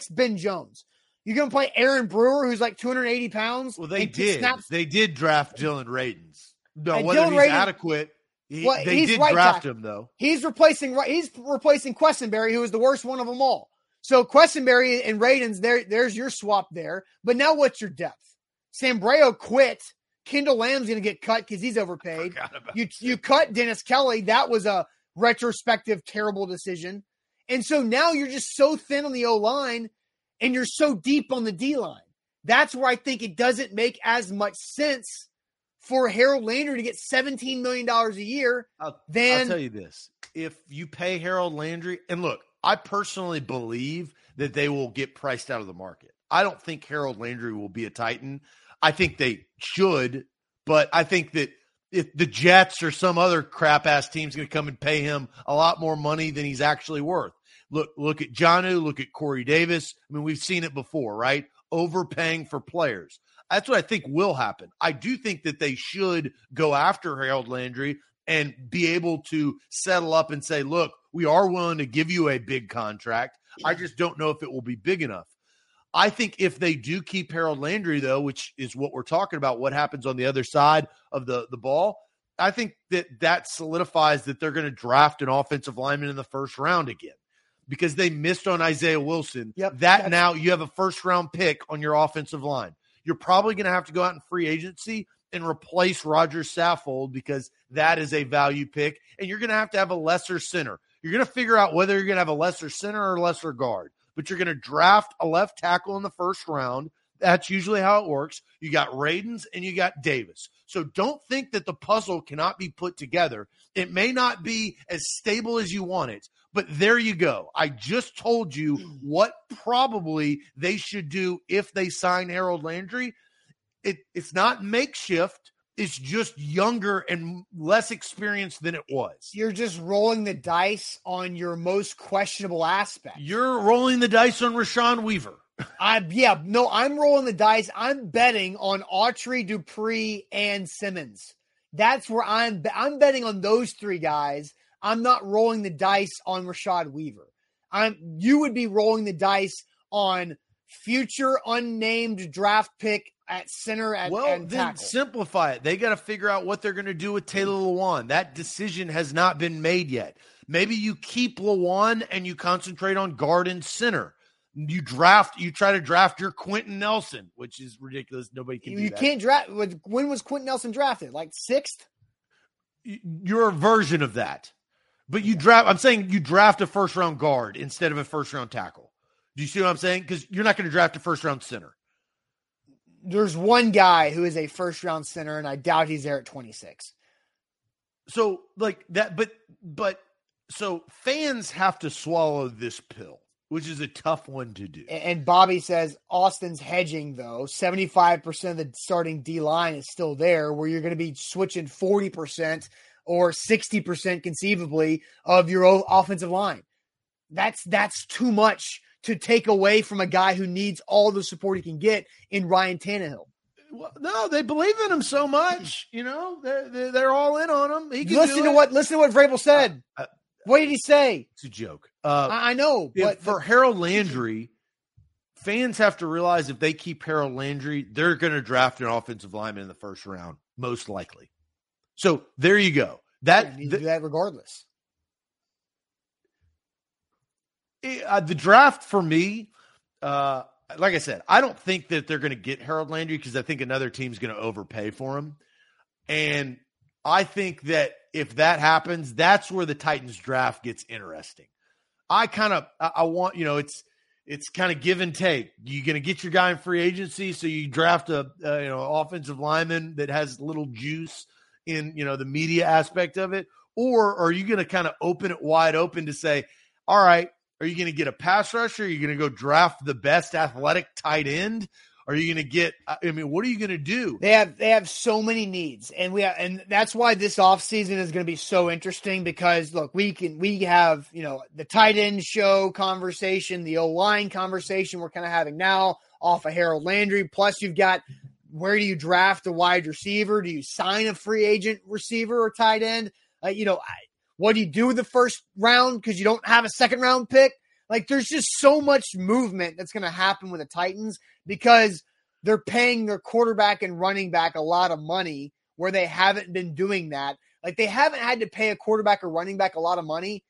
Ben Jones. You're going to play Aaron Brewer, who's like 280 pounds. Well, they did. They did draft Dylan Radunz. No, whether Dylan Radunz, adequate, they did right draft tackle. Him, though. He's replacing Questenberry, who is the worst one of them all. So Questenberry and Radunz, there's your swap there. But now what's your depth? Sambreo quit. Kendall Lamb's going to get cut because he's overpaid. You cut Dennis Kelly. That was a retrospective, terrible decision. And so now you're just so thin on the O-line, and you're so deep on the D-line. That's where I think it doesn't make as much sense for Harold Landry to get $17 million a year. I'll tell you this. If you pay Harold Landry, and look, I personally believe that they will get priced out of the market. I don't think Harold Landry will be a Titan. I think they should, but I think that if the Jets or some other crap-ass team's going to come and pay him a lot more money than he's actually worth. Look at Jonnu, look at Corey Davis. I mean, we've seen it before, right? Overpaying for players. That's what I think will happen. I do think that they should go after Harold Landry and be able to settle up and say, look, we are willing to give you a big contract. I just don't know if it will be big enough. I think if they do keep Harold Landry, though, which is what we're talking about, what happens on the other side of the ball, I think that solidifies that they're going to draft an offensive lineman in the first round again, because they missed on Isaiah Wilson. Yep, that now you have a first-round pick on your offensive line. You're probably going to have to go out in free agency and replace Roger Saffold, because that is a value pick, and you're going to have a lesser center. You're going to figure out whether you're going to have a lesser center or lesser guard, but you're going to draft a left tackle in the first round. That's usually how it works. You got Radunz and you got Davis. So don't think that the puzzle cannot be put together. It may not be as stable as you want it, but there you go. I just told you what probably they should do if they sign Harold Landry. It's not makeshift. It's just younger and less experienced than it was. You're just rolling the dice on your most questionable aspect. You're rolling the dice on Rashad Weaver. I'm rolling the dice. I'm betting on Autry, Dupree, and Simmons. That's where I'm betting on those three guys. I'm not rolling the dice on Rashad Weaver. You would be rolling the dice on future unnamed draft pick at center and tackle. Well, then simplify it. They got to figure out what they're going to do with Taylor Lewan. That decision has not been made yet. Maybe you keep Lewan and you concentrate on guard and center. You try to draft your Quentin Nelson, which is ridiculous. Nobody can do that. You can't draft. When was Quentin Nelson drafted? Like sixth? You're a version of that. But I'm saying you draft a first-round guard instead of a first-round tackle. Do you see what I'm saying? Because you're not going to draft a first-round center. There's one guy who is a first-round center, and I doubt he's there at 26. So, like that, but so fans have to swallow this pill, which is a tough one to do. And Bobby says Austin's hedging, though. 75% of the starting D-line is still there, where you're going to be switching 40% or 60% conceivably of your offensive line. That's too much to take away from a guy who needs all the support he can get in Ryan Tannehill. Well, no, they believe in him so much, you know, they're all in on him. He can listen to what Vrabel said. What did he say? It's a joke. I know, but for Harold Landry, fans have to realize if they keep Harold Landry, they're going to draft an offensive lineman in the first round, most likely. So there you go. That need to do that regardless. The draft for me, Like I said, I don't think that they're going to get Harold Landry because I think another team's going to overpay for him. And I think that if that happens, that's where the Titans draft gets interesting. It's kind of give and take. You're going to get your guy in free agency, so you draft a offensive lineman that has little juice in the media aspect of it, or are you going to kind of open it wide open to say, all right, are you going to get a pass rusher? Are you going to go draft the best athletic tight end? Are you going to get? I mean, what are you going to do? They have so many needs, and that's why this offseason is going to be so interesting. Because look, we have the tight end show conversation, the O line conversation we're kind of having now off of Harold Landry. Plus, you've got where do you draft a wide receiver? Do you sign a free agent receiver or tight end? What do you do with the first round because you don't have a second round pick? Like, there's just so much movement that's going to happen with the Titans because they're paying their quarterback and running back a lot of money where they haven't been doing that. Like, they haven't had to pay a quarterback or running back a lot of money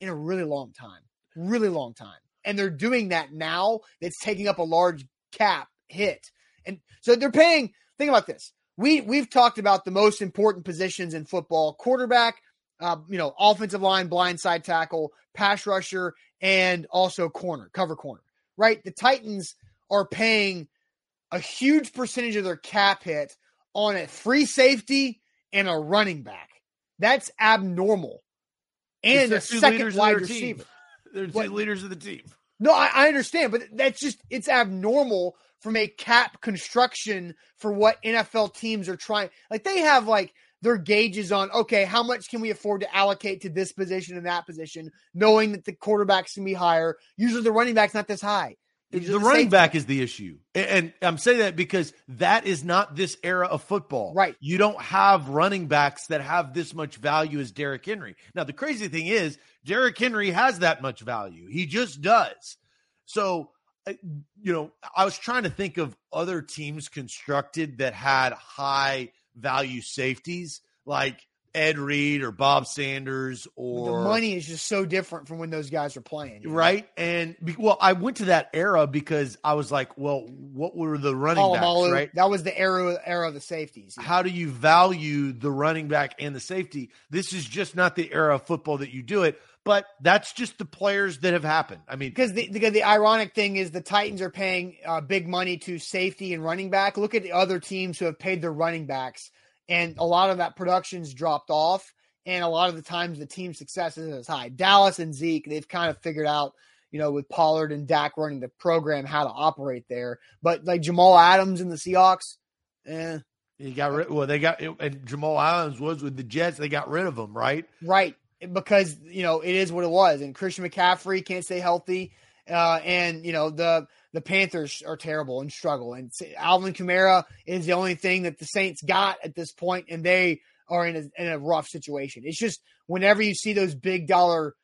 in a really long time. And they're doing that now. That's taking up a large cap hit. And so they're paying. Think about this. We've talked about the most important positions in football: quarterback, offensive line, blindside tackle, pass rusher, and also cover corner, right? The Titans are paying a huge percentage of their cap hit on a free safety and a running back. That's abnormal. And a second wide receiver. They're two leaders of the team. No, I understand, but that's just, it's abnormal from a cap construction for what NFL teams are trying. Like, they have their gauges on, okay, how much can we afford to allocate to this position and that position, knowing that the quarterback's can be higher. Usually the running back's not this high. The running back is the issue. And I'm saying that because that is not this era of football. Right. You don't have running backs that have this much value as Derrick Henry. Now, the crazy thing is Derrick Henry has that much value. He just does. So, I was trying to think of other teams constructed that had high value safeties like Ed Reed or Bob Sanders, or the money is just so different from when those guys are playing. Right. And I went to that era because I was like, well, what were the running backs, right? That was the era of the safeties. Yeah. How do you value the running back and the safety? This is just not the era of football that you do it, but that's just the players that have happened. I mean, because the ironic thing is the Titans are paying big money to safety and running back. Look at the other teams who have paid their running backs. And a lot of that production's dropped off, and a lot of the times the team's success isn't as high. Dallas and Zeke, they've kind of figured out, with Pollard and Dak running the program, how to operate there. But like Jamal Adams and the Seahawks, and Jamal Adams was with the Jets. They got rid of him, right? Right, because it is what it was. And Christian McCaffrey can't stay healthy, and the Panthers are terrible and struggle. And Alvin Kamara is the only thing that the Saints got at this point, and they are in a rough situation. It's just whenever you see those big dollar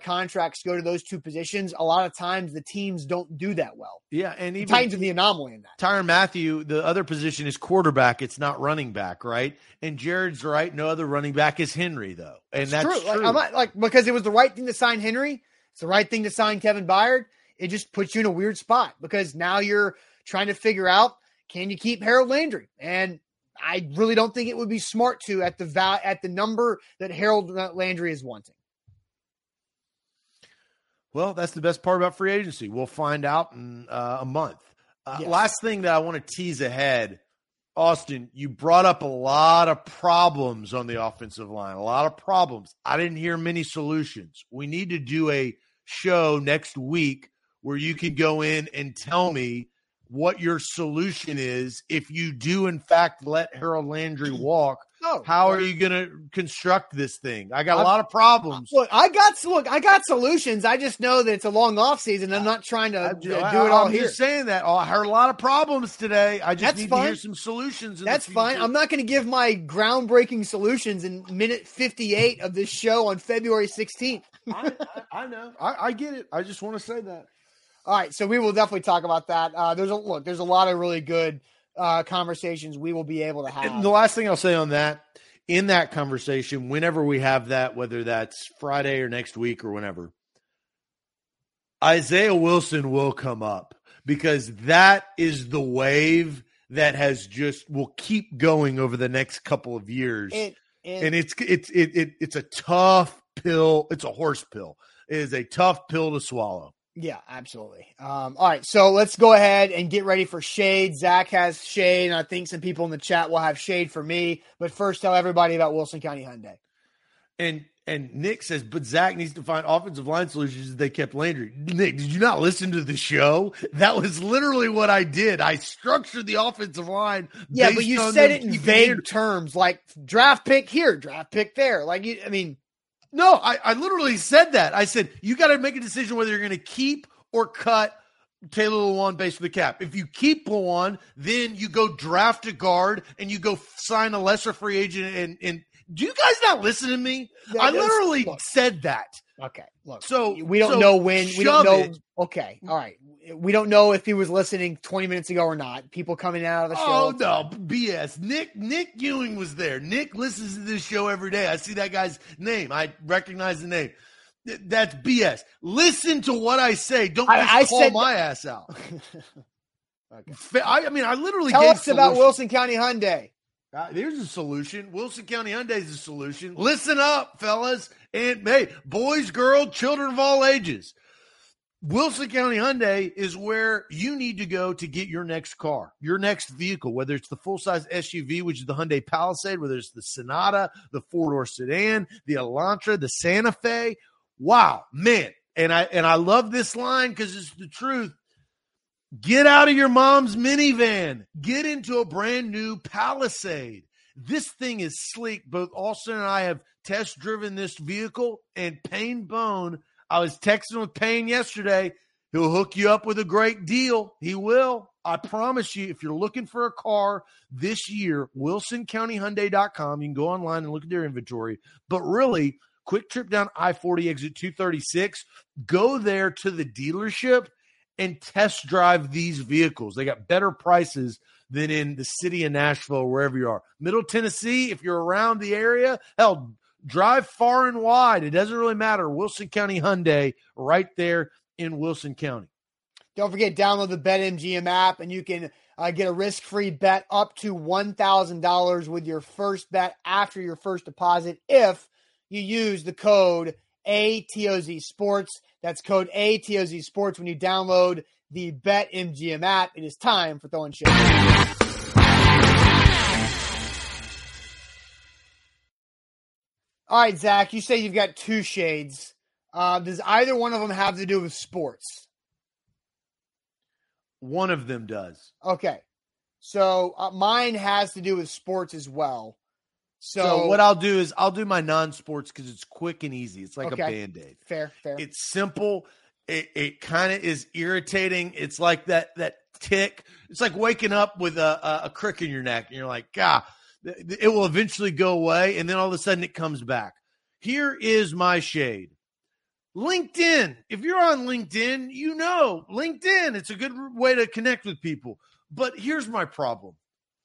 contracts go to those two positions, a lot of times the teams don't do that well. Yeah, and even the Titans are the anomaly in that. Tyrann Mathieu, the other position is quarterback. It's not running back, right? And Jared's right. No other running back is Henry, though, and that's true. Because it was the right thing to sign Henry. It's the right thing to sign Kevin Byard. It just puts you in a weird spot because now you're trying to figure out, can you keep Harold Landry? And I really don't think it would be smart to at the number that Harold Landry is wanting. Well, that's the best part about free agency. We'll find out in a month. Yes. Last thing that I want to tease ahead, Austin, you brought up a lot of problems on the offensive line, a lot of problems. I didn't hear many solutions. We need to do a show next week where you can go in and tell me what your solution is if you do, in fact, let Harold Landry walk. How are you going to construct this thing? I got a lot of problems. Look, I got solutions. I just know that it's a long offseason. I'm not trying to do it all here. I'm just saying that. I heard a lot of problems today. I just need to hear some solutions. That's fine. I'm not going to give my groundbreaking solutions in minute 58 of this show on February 16th. I know. I get it. I just want to say that. All right, so we will definitely talk about that. There's a lot of really good conversations we will be able to have. And the last thing I'll say on that, in that conversation, whenever we have that, whether that's Friday or next week or whenever, Isaiah Wilson will come up, because that is the wave that has just will keep going over the next couple of years. And it's a tough pill. It's a horse pill. It is a tough pill to swallow. Yeah, absolutely. All right, so let's go ahead and get ready for Shade. Zach has Shade, and I think some people in the chat will have Shade for me. But first, tell everybody about Wilson County Hyundai. And Nick says, but Zach needs to find offensive line solutions. They kept Landry. Nick, did you not listen to the show? That was literally what I did. I structured the offensive line. Yeah, but you said it in vague terms, like draft pick here, draft pick there. No, I literally said that. I said, you got to make a decision whether you're going to keep or cut Taylor Lewan based on the cap. If you keep Lewan, then you go draft a guard and you go sign a lesser free agent and do you guys not listen to me? Yeah, I literally said that. Okay. Look, so we don't know when. We don't know. It. Okay. All right. We don't know if he was listening 20 minutes ago or not. People coming out of the show. Oh, no. BS. Nick Ewing was there. Nick listens to this show every day. I see that guy's name. I recognize the name. That's BS. Listen to what I say. Don't just call my ass out. Okay. I literally gave us about Wilson County Hyundai. There's a solution. Wilson County Hyundai is a solution. Listen up, fellas. And hey, boys, girls, children of all ages. Wilson County Hyundai is where you need to go to get your next car, your next vehicle, whether it's the full-size SUV, which is the Hyundai Palisade, whether it's the Sonata, the four-door sedan, the Elantra, the Santa Fe. Wow, man. And I love this line because it's the truth. Get out of your mom's minivan. Get into a brand new Palisade. This thing is sleek. Both Austin and I have test driven this vehicle, and Payne Bone. I was texting with Payne yesterday. He'll hook you up with a great deal. He will. I promise you, if you're looking for a car this year, WilsonCountyHyundai.com. You can go online and look at their inventory. But really, quick trip down I-40 exit 236. Go there to the dealership and test drive these vehicles. They got better prices than in the city of Nashville, wherever you are. Middle Tennessee, if you're around the area, hell, drive far and wide. It doesn't really matter. Wilson County Hyundai, right there in Wilson County. Don't forget, download the BetMGM app, and you can get a risk-free bet up to $1,000 with your first bet after your first deposit if you use the code ATOZSports. That's code ATOZSports when you download the BetMGM app. It is time for Throwing Shade. All right, Zach, you say you've got two shades. Does either one of them have to do with sports? One of them does. Okay. So mine has to do with sports as well. So what I'll do is I'll do my non-sports because it's quick and easy. It's like a Band-Aid. Fair. It's simple. It kind of is irritating. It's like that tick. It's like waking up with a crick in your neck. And you're like, God, it will eventually go away. And then all of a sudden it comes back. Here is my shade. LinkedIn. If you're on LinkedIn, you know LinkedIn. It's a good way to connect with people. But here's my problem.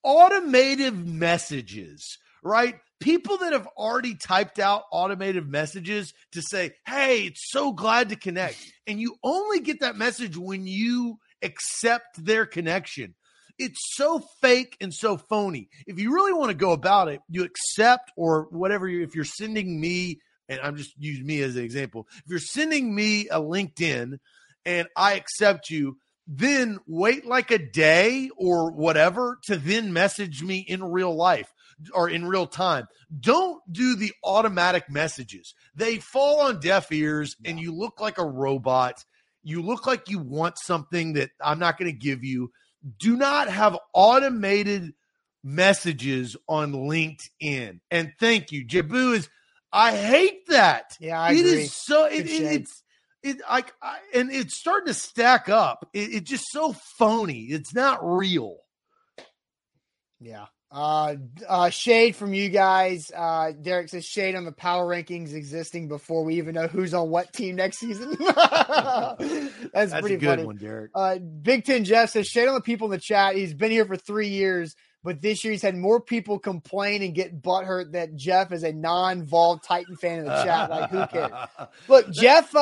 Automated messages. Right? People that have already typed out automated messages to say, hey, it's so glad to connect. And you only get that message when you accept their connection. It's so fake and so phony. If you really want to go about it, you accept or whatever. If you're sending me, and I'm just using me as an example, if you're sending me a LinkedIn and I accept you, then wait like a day or whatever to then message me in real life or in real time. Don't do the automatic messages. They fall on deaf ears and you look like a robot. You look like you want something that I'm not going to give you. Do not have automated messages on LinkedIn. And thank you. Jabu I hate that. Yeah, I agree. It is so, it's starting to stack up. It's just so phony. It's not real. Yeah. Shade from you guys. Derek says shade on the power rankings existing before we even know who's on what team next season. That's pretty a good funny one, Derek. Big Ten Jeff says shade on the people in the chat. He's been here for 3 years, but this year he's had more people complain and get butthurt that Jeff is a non-Vol Titan fan in the chat. Like, who cares? Look, Jeff.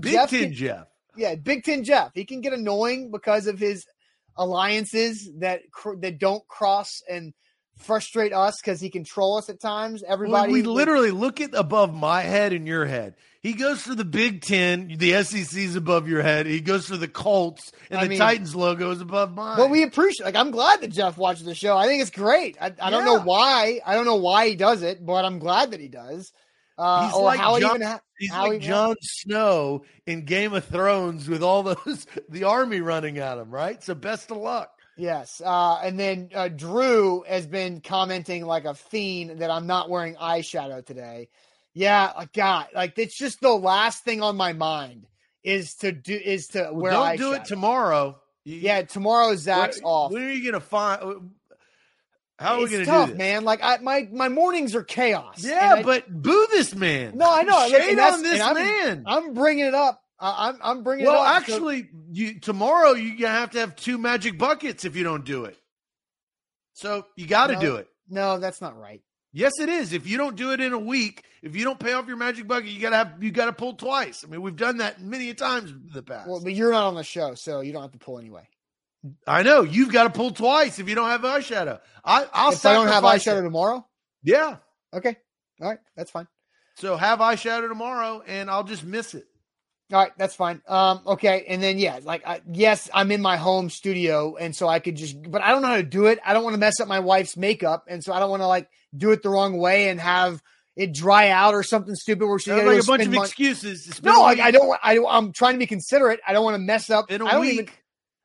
Big Ten Jeff. Yeah, Big Ten Jeff. He can get annoying because of his alliances that don't cross and frustrate us because he can troll us at times. Everybody, we literally look at above my head and your head. He goes for the Big Ten. The SEC's above your head. He goes for the Colts, and the Titans logo is above mine. Well, we appreciate. Like, I'm glad that Jeff watches the show. I think it's great. I don't know why. I don't know why he does it, but I'm glad that he does. Jon Snow in Game of Thrones with all those the army running at him, right? So best of luck. Yes, and then Drew has been commenting like a fiend that I'm not wearing eyeshadow today. Yeah, God, like it's just the last thing on my mind is to wear eyeshadow. Don't do it tomorrow. Tomorrow Zach's off. When are you gonna find? How are we going to do this? It's tough, man. Like my mornings are chaos. Yeah, but boo this man. No, I know. Shade on this man. I'm bringing it up. I'm bringing it up. Well, actually, tomorrow you have to have 2 magic buckets if you don't do it. So you got to do it. No, that's not right. Yes, it is. If you don't do it in a week, if you don't pay off your magic bucket, you got to pull twice. I mean, we've done that many times in the past. Well, but you're not on the show, so you don't have to pull anyway. I know you've got to pull twice if you don't have eyeshadow. I don't have eyeshadow tomorrow. Yeah. Okay. All right. That's fine. So have eyeshadow tomorrow, and I'll just miss it. All right. That's fine. Okay. And then I'm in my home studio, and so I could but I don't know how to do it. I don't want to mess up my wife's makeup, and so I don't want to do it the wrong way and have it dry out or something stupid where she's like a bunch of excuses. No, I don't. I'm trying to be considerate. I don't want to mess up in a week.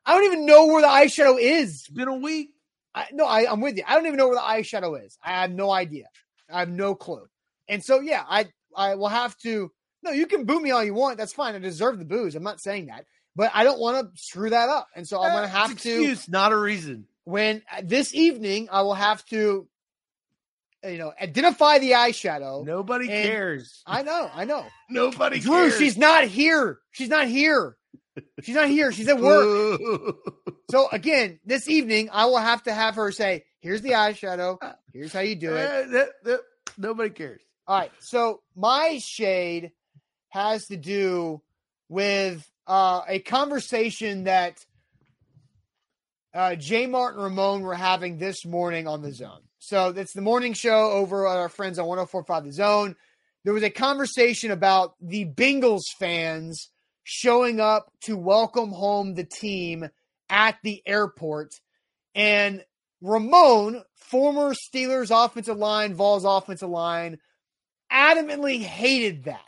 I don't even know where the eyeshadow is. It's been a week. I'm with you. I don't even know where the eyeshadow is. I have no idea. I have no clue. And so, yeah, I will have to. No, you can boo me all you want. That's fine. I deserve the booze. I'm not saying that. But I don't want to screw that up. And so I'm going to have to. Excuse, not a reason. When this evening, I will have to, identify the eyeshadow. Nobody cares. I know. Nobody cares. Drew, she's not here. She's not here. She's not here. She's at work. So again, this evening, I will have to have her say, here's the eyeshadow. Here's how you do it. Nobody cares. All right. So my shade has to do with a conversation that J. Martin Ramone were having this morning on The Zone. So that's the morning show over at our friends on 104.5 The Zone. There was a conversation about the Bengals fans showing up to welcome home the team at the airport. And Ramone, former Steelers offensive line, Vols offensive line, adamantly hated that.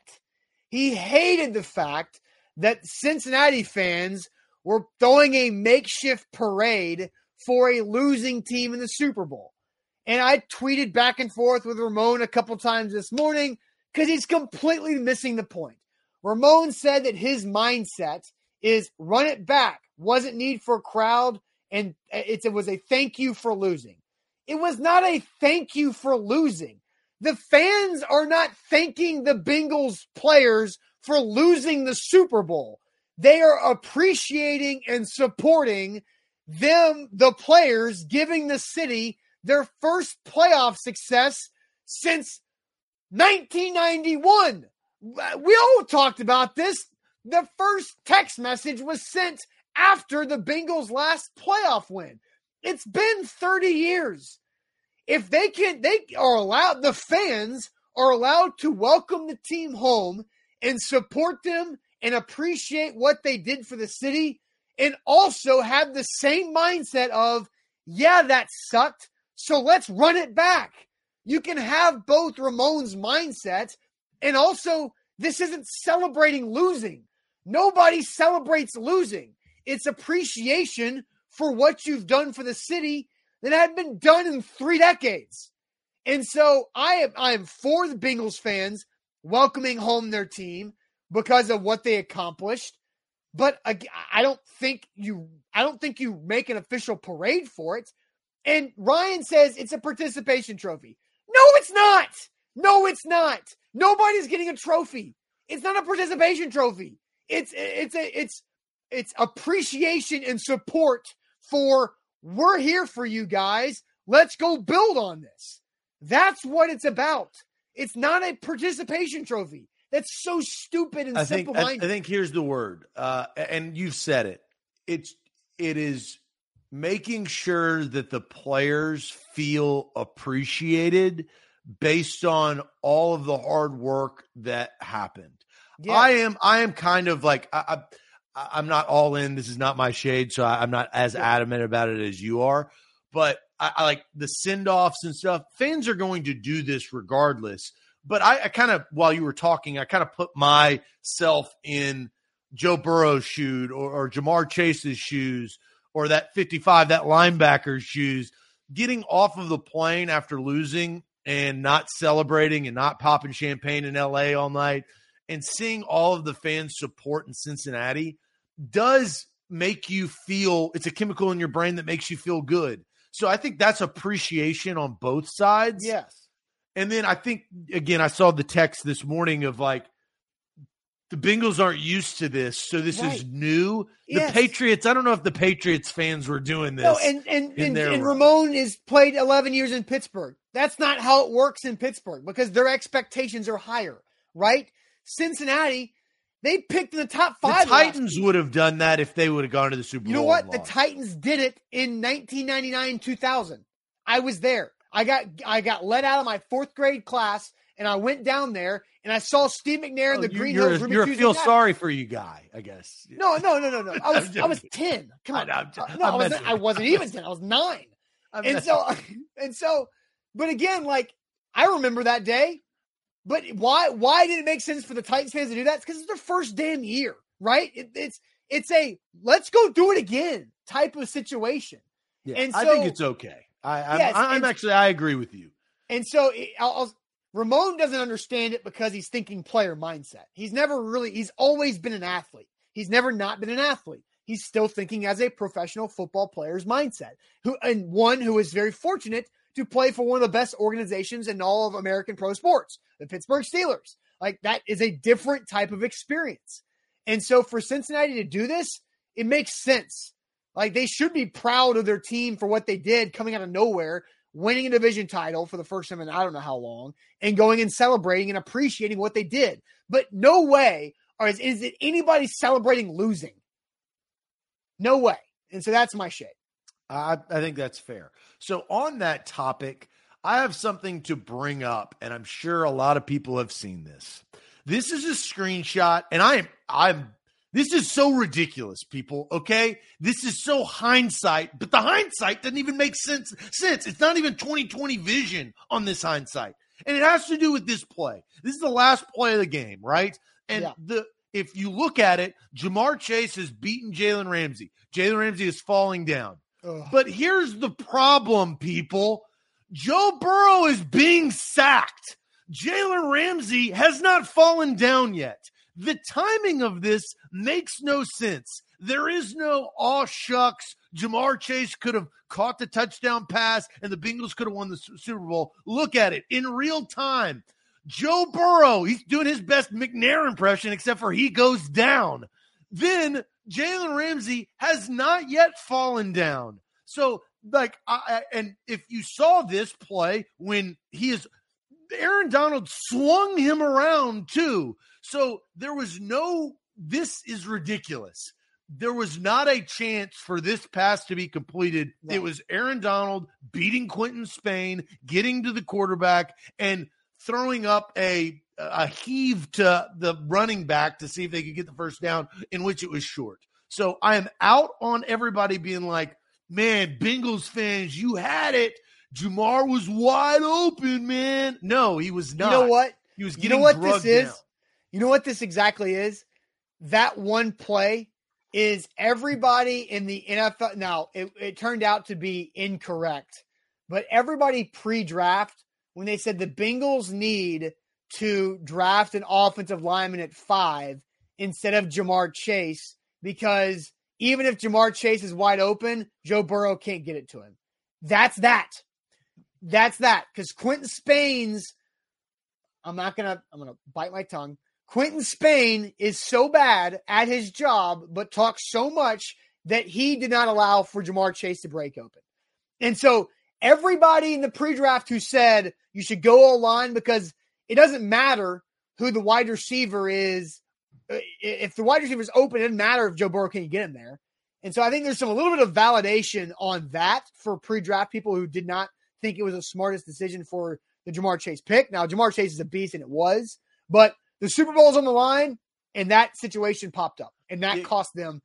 He hated the fact that Cincinnati fans were throwing a makeshift parade for a losing team in the Super Bowl. And I tweeted back and forth with Ramone a couple times this morning because he's completely missing the point. Ramone said that his mindset is run it back, wasn't need for a crowd, and it was a thank you for losing. It was not a thank you for losing. The fans are not thanking the Bengals players for losing the Super Bowl. They are appreciating and supporting them, the players, giving the city their first playoff success since 1991. We all talked about this. The first text message was sent after the Bengals' last playoff win. It's been 30 years. If they can, they are allowed, the fans are allowed to welcome the team home and support them and appreciate what they did for the city and also have the same mindset of, yeah, that sucked, so let's run it back. You can have both Ramone's mindset. And also, this isn't celebrating losing. Nobody celebrates losing. It's appreciation for what you've done for the city that had been done in 3 decades. And so I am for the Bengals fans welcoming home their team because of what they accomplished. But I don't think you make an official parade for it. And Ryan says it's a participation trophy. No, it's not. No, it's not. Nobody's getting a trophy. It's not a participation trophy. It's appreciation and support for we're here for you guys. Let's go build on this. That's what it's about. It's not a participation trophy. That's so stupid and simple-minded. I think here's the word, and you've said it. It is making sure that the players feel appreciated based on all of the hard work that happened. Yeah. I am kind of like I'm not all in. This is not my shade, so I'm not as adamant about it as you are. But I like the send-offs and stuff. Fans are going to do this regardless. But I kind of, while you were talking, I kind of put myself in Joe Burrow's shoes or Jamar Chase's shoes or that 55, that linebacker's shoes. Getting off of the plane after losing and not celebrating and not popping champagne in L.A. all night and seeing all of the fans' support in Cincinnati does make you feel – it's a chemical in your brain that makes you feel good. So I think that's appreciation on both sides. Yes. And then I think, again, I saw the text this morning of like, the Bengals aren't used to this, so this is new. Yes. The Patriots, I don't know if the Patriots fans were doing this. No, and Ramon has played 11 years in Pittsburgh. That's not how it works in Pittsburgh because their expectations are higher, right? Cincinnati, they picked in the top five. The Titans would have done that if they would have gone to the Super Bowl. You know what? The Titans did it in 1999-2000. I was there. I got let out of my fourth grade class, and I went down there, and I saw Steve McNair in the Green Hills. You're a feel sorry for you guy, I guess. No. I was 10. Come on. I wasn't even 10. I was 9. And so, but again, like I remember that day. But why did it make sense for the Titans fans to do that? It's because it's their first damn year, right? It's a let's go do it again type of situation. Yeah, and so, I think it's okay. I agree with you. And so Ramon doesn't understand it because he's thinking player mindset. He's always been an athlete. He's never not been an athlete. He's still thinking as a professional football player's mindset, who is very fortunate to play for one of the best organizations in all of American pro sports, the Pittsburgh Steelers. Like that is a different type of experience. And so for Cincinnati to do this, it makes sense. Like, they should be proud of their team for what they did coming out of nowhere, winning a division title for the first time in I don't know how long, and going and celebrating and appreciating what they did. But no way is it anybody celebrating losing. No way. And so that's my shit. I think that's fair. So on that topic, I have something to bring up, and I'm sure a lot of people have seen this. This is a screenshot, and I'm this is so ridiculous, people, okay? This is so hindsight, but the hindsight doesn't even make sense. It's not even 20/20 vision on this hindsight. And it has to do with this play. This is the last play of the game, right? And if you look at it, Jamar Chase has beaten Jalen Ramsey. Jalen Ramsey is falling down. Ugh. But here's the problem, people. Joe Burrow is being sacked. Jalen Ramsey has not fallen down yet. The timing of this makes no sense. There is no, aw shucks, Jamar Chase could have caught the touchdown pass and the Bengals could have won the Super Bowl. Look at it in real time. Joe Burrow, he's doing his best McNair impression, except for he goes down. Then Jalen Ramsey has not yet fallen down. So, like, and if you saw this play when Aaron Donald swung him around too. So this is ridiculous. There was not a chance for this pass to be completed. Right. It was Aaron Donald beating Quentin Spain, getting to the quarterback, and throwing up a heave to the running back to see if they could get the first down, in which it was short. So I am out on everybody being like, man, Bengals fans, you had it. Jamar was wide open, man. No, he was not. You know what? He was getting drugged down. You know what this exactly is? That one play is everybody in the NFL. Now, it turned out to be incorrect, but everybody pre-draft, when they said the Bengals need to draft an offensive lineman at 5 instead of Jamar Chase, because even if Jamar Chase is wide open, Joe Burrow can't get it to him. That's that. Because Quentin Spain's, I'm going to bite my tongue. Quentin Spain is so bad at his job, but talks so much that he did not allow for Jamar Chase to break open. And so everybody in the pre-draft who said you should go O-line because it doesn't matter who the wide receiver is. If the wide receiver is open, it doesn't matter if Joe Burrow can't get him there. And so I think there's some a little bit of validation on that for pre-draft people who did not think it was the smartest decision for the Jamar Chase pick. Now, Jamar Chase is a beast, and it was, but the Super Bowl is on the line, and that situation popped up, and that cost them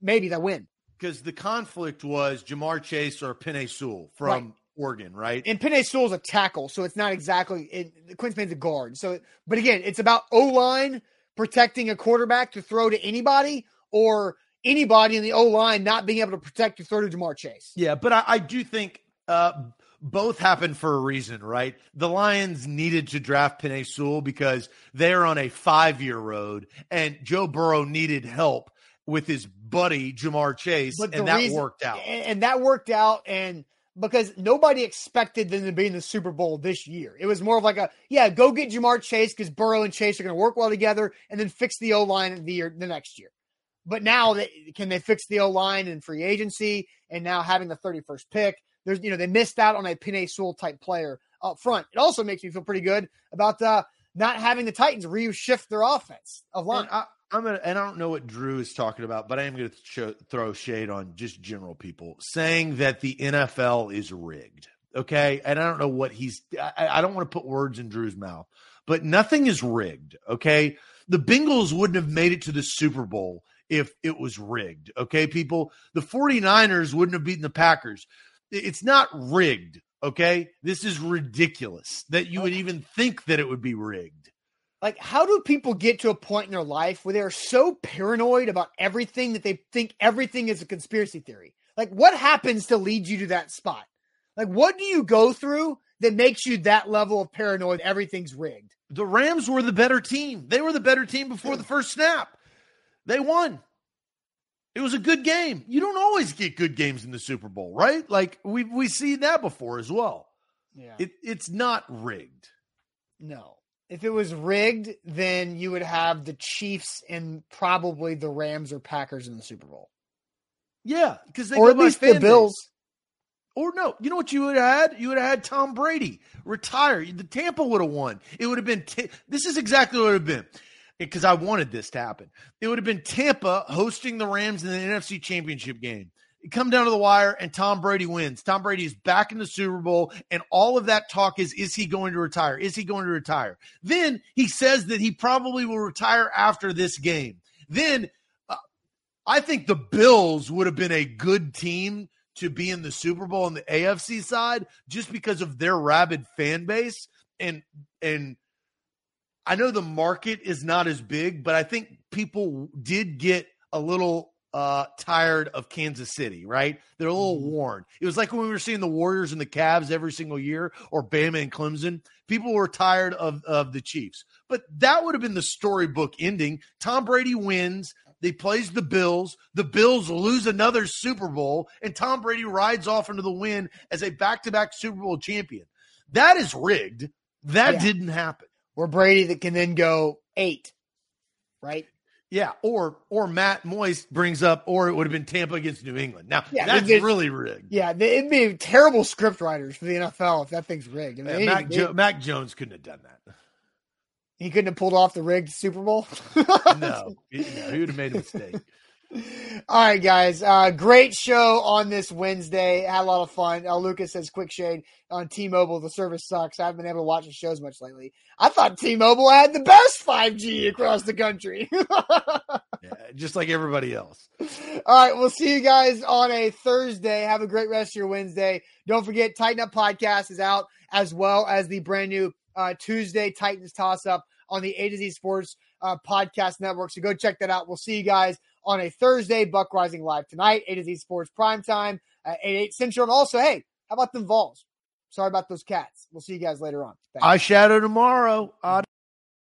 maybe the win. Because the conflict was Jamar Chase or Penei Sewell from Oregon, right? And Penei Sewell's a tackle, so it's not exactly – Quinn Spain's a guard. So, but again, it's about O-line protecting a quarterback to throw to anybody or anybody in the O-line not being able to protect to throw to Jamar Chase. Yeah, but I do think both happened for a reason, right? The Lions needed to draft Penei Sewell because they're on a 5-year road, and Joe Burrow needed help with his buddy Jamar Chase, and that worked out. And that worked out, and because nobody expected them to be in the Super Bowl this year. It was more of like a, go get Jamar Chase because Burrow and Chase are going to work well together and then fix the O-line the next year. But now, can they fix the O-line and free agency and now having the 31st pick? There's, they missed out on a Penei Sewell type player up front. It also makes me feel pretty good about not having the Titans reshift their offense of line. And I don't know what Drew is talking about, but I am going to throw shade on just general people saying that the NFL is rigged, okay? And I don't know what I don't want to put words in Drew's mouth, but nothing is rigged, okay? The Bengals wouldn't have made it to the Super Bowl if it was rigged, okay, people? The 49ers wouldn't have beaten the Packers. It's not rigged, okay? This is ridiculous that you would even think that it would be rigged. Like, how do people get to a point in their life where they're so paranoid about everything that they think everything is a conspiracy theory? Like, what happens to lead you to that spot? Like, what do you go through that makes you that level of paranoid everything's rigged? The Rams were the better team. They were the better team before the first snap. They won. It was a good game. You don't always get good games in the Super Bowl, right? Like, we've seen that before as well. Yeah, it's not rigged. No. If it was rigged, then you would have the Chiefs and probably the Rams or Packers in the Super Bowl. Yeah, because or at least the Bills. Or no, you know what you would have had? You would have had Tom Brady retire. The Tampa would have won. It would have been this is exactly what it would have been, because I wanted this to happen. It would have been Tampa hosting the Rams in the NFC Championship game. It come down to the wire, and Tom Brady wins. Tom Brady is back in the Super Bowl, and all of that talk is he going to retire? Is he going to retire? Then he says that he probably will retire after this game. Then I think the Bills would have been a good team to be in the Super Bowl on the AFC side just because of their rabid fan base. And I know the market is not as big, but I think people did get a little – tired of Kansas City, right? They're a little worn. It was like when we were seeing the Warriors and the Cavs every single year, or Bama and Clemson. People were tired of the Chiefs. But that would have been the storybook ending. Tom Brady wins. They plays the Bills. The Bills lose another Super Bowl, and Tom Brady rides off into the win as a back-to-back Super Bowl champion. That is rigged. That didn't happen. Or Brady that can then go 8, right? Yeah, or Matt Moyes brings up, or it would have been Tampa against New England. Now, that's really rigged. Yeah, it'd be terrible script writers for the NFL if that thing's rigged. I mean, Mac Jones couldn't have done that. He couldn't have pulled off the rigged Super Bowl? No, he would have made a mistake. All right, guys, great show on this Wednesday. Had a lot of fun. Lucas says, quick shade on T-Mobile. The service sucks. I haven't been able to watch the shows much lately. I thought T-Mobile had the best 5G across the country. Just like everybody else. All right, we'll see you guys on a Thursday. Have a great rest of your Wednesday. Don't forget, Tighten Up Podcast is out, as well as the brand new Tuesday Titans Toss-Up on the A to Z Sports Podcast Network. So go check that out. We'll see you guys on a Thursday. Buck Rising live tonight, A to Z Sports primetime, 8 Central. And also, hey, how about them Vols? Sorry about those Cats. We'll see you guys later on. Thanks. Eyeshadow tomorrow.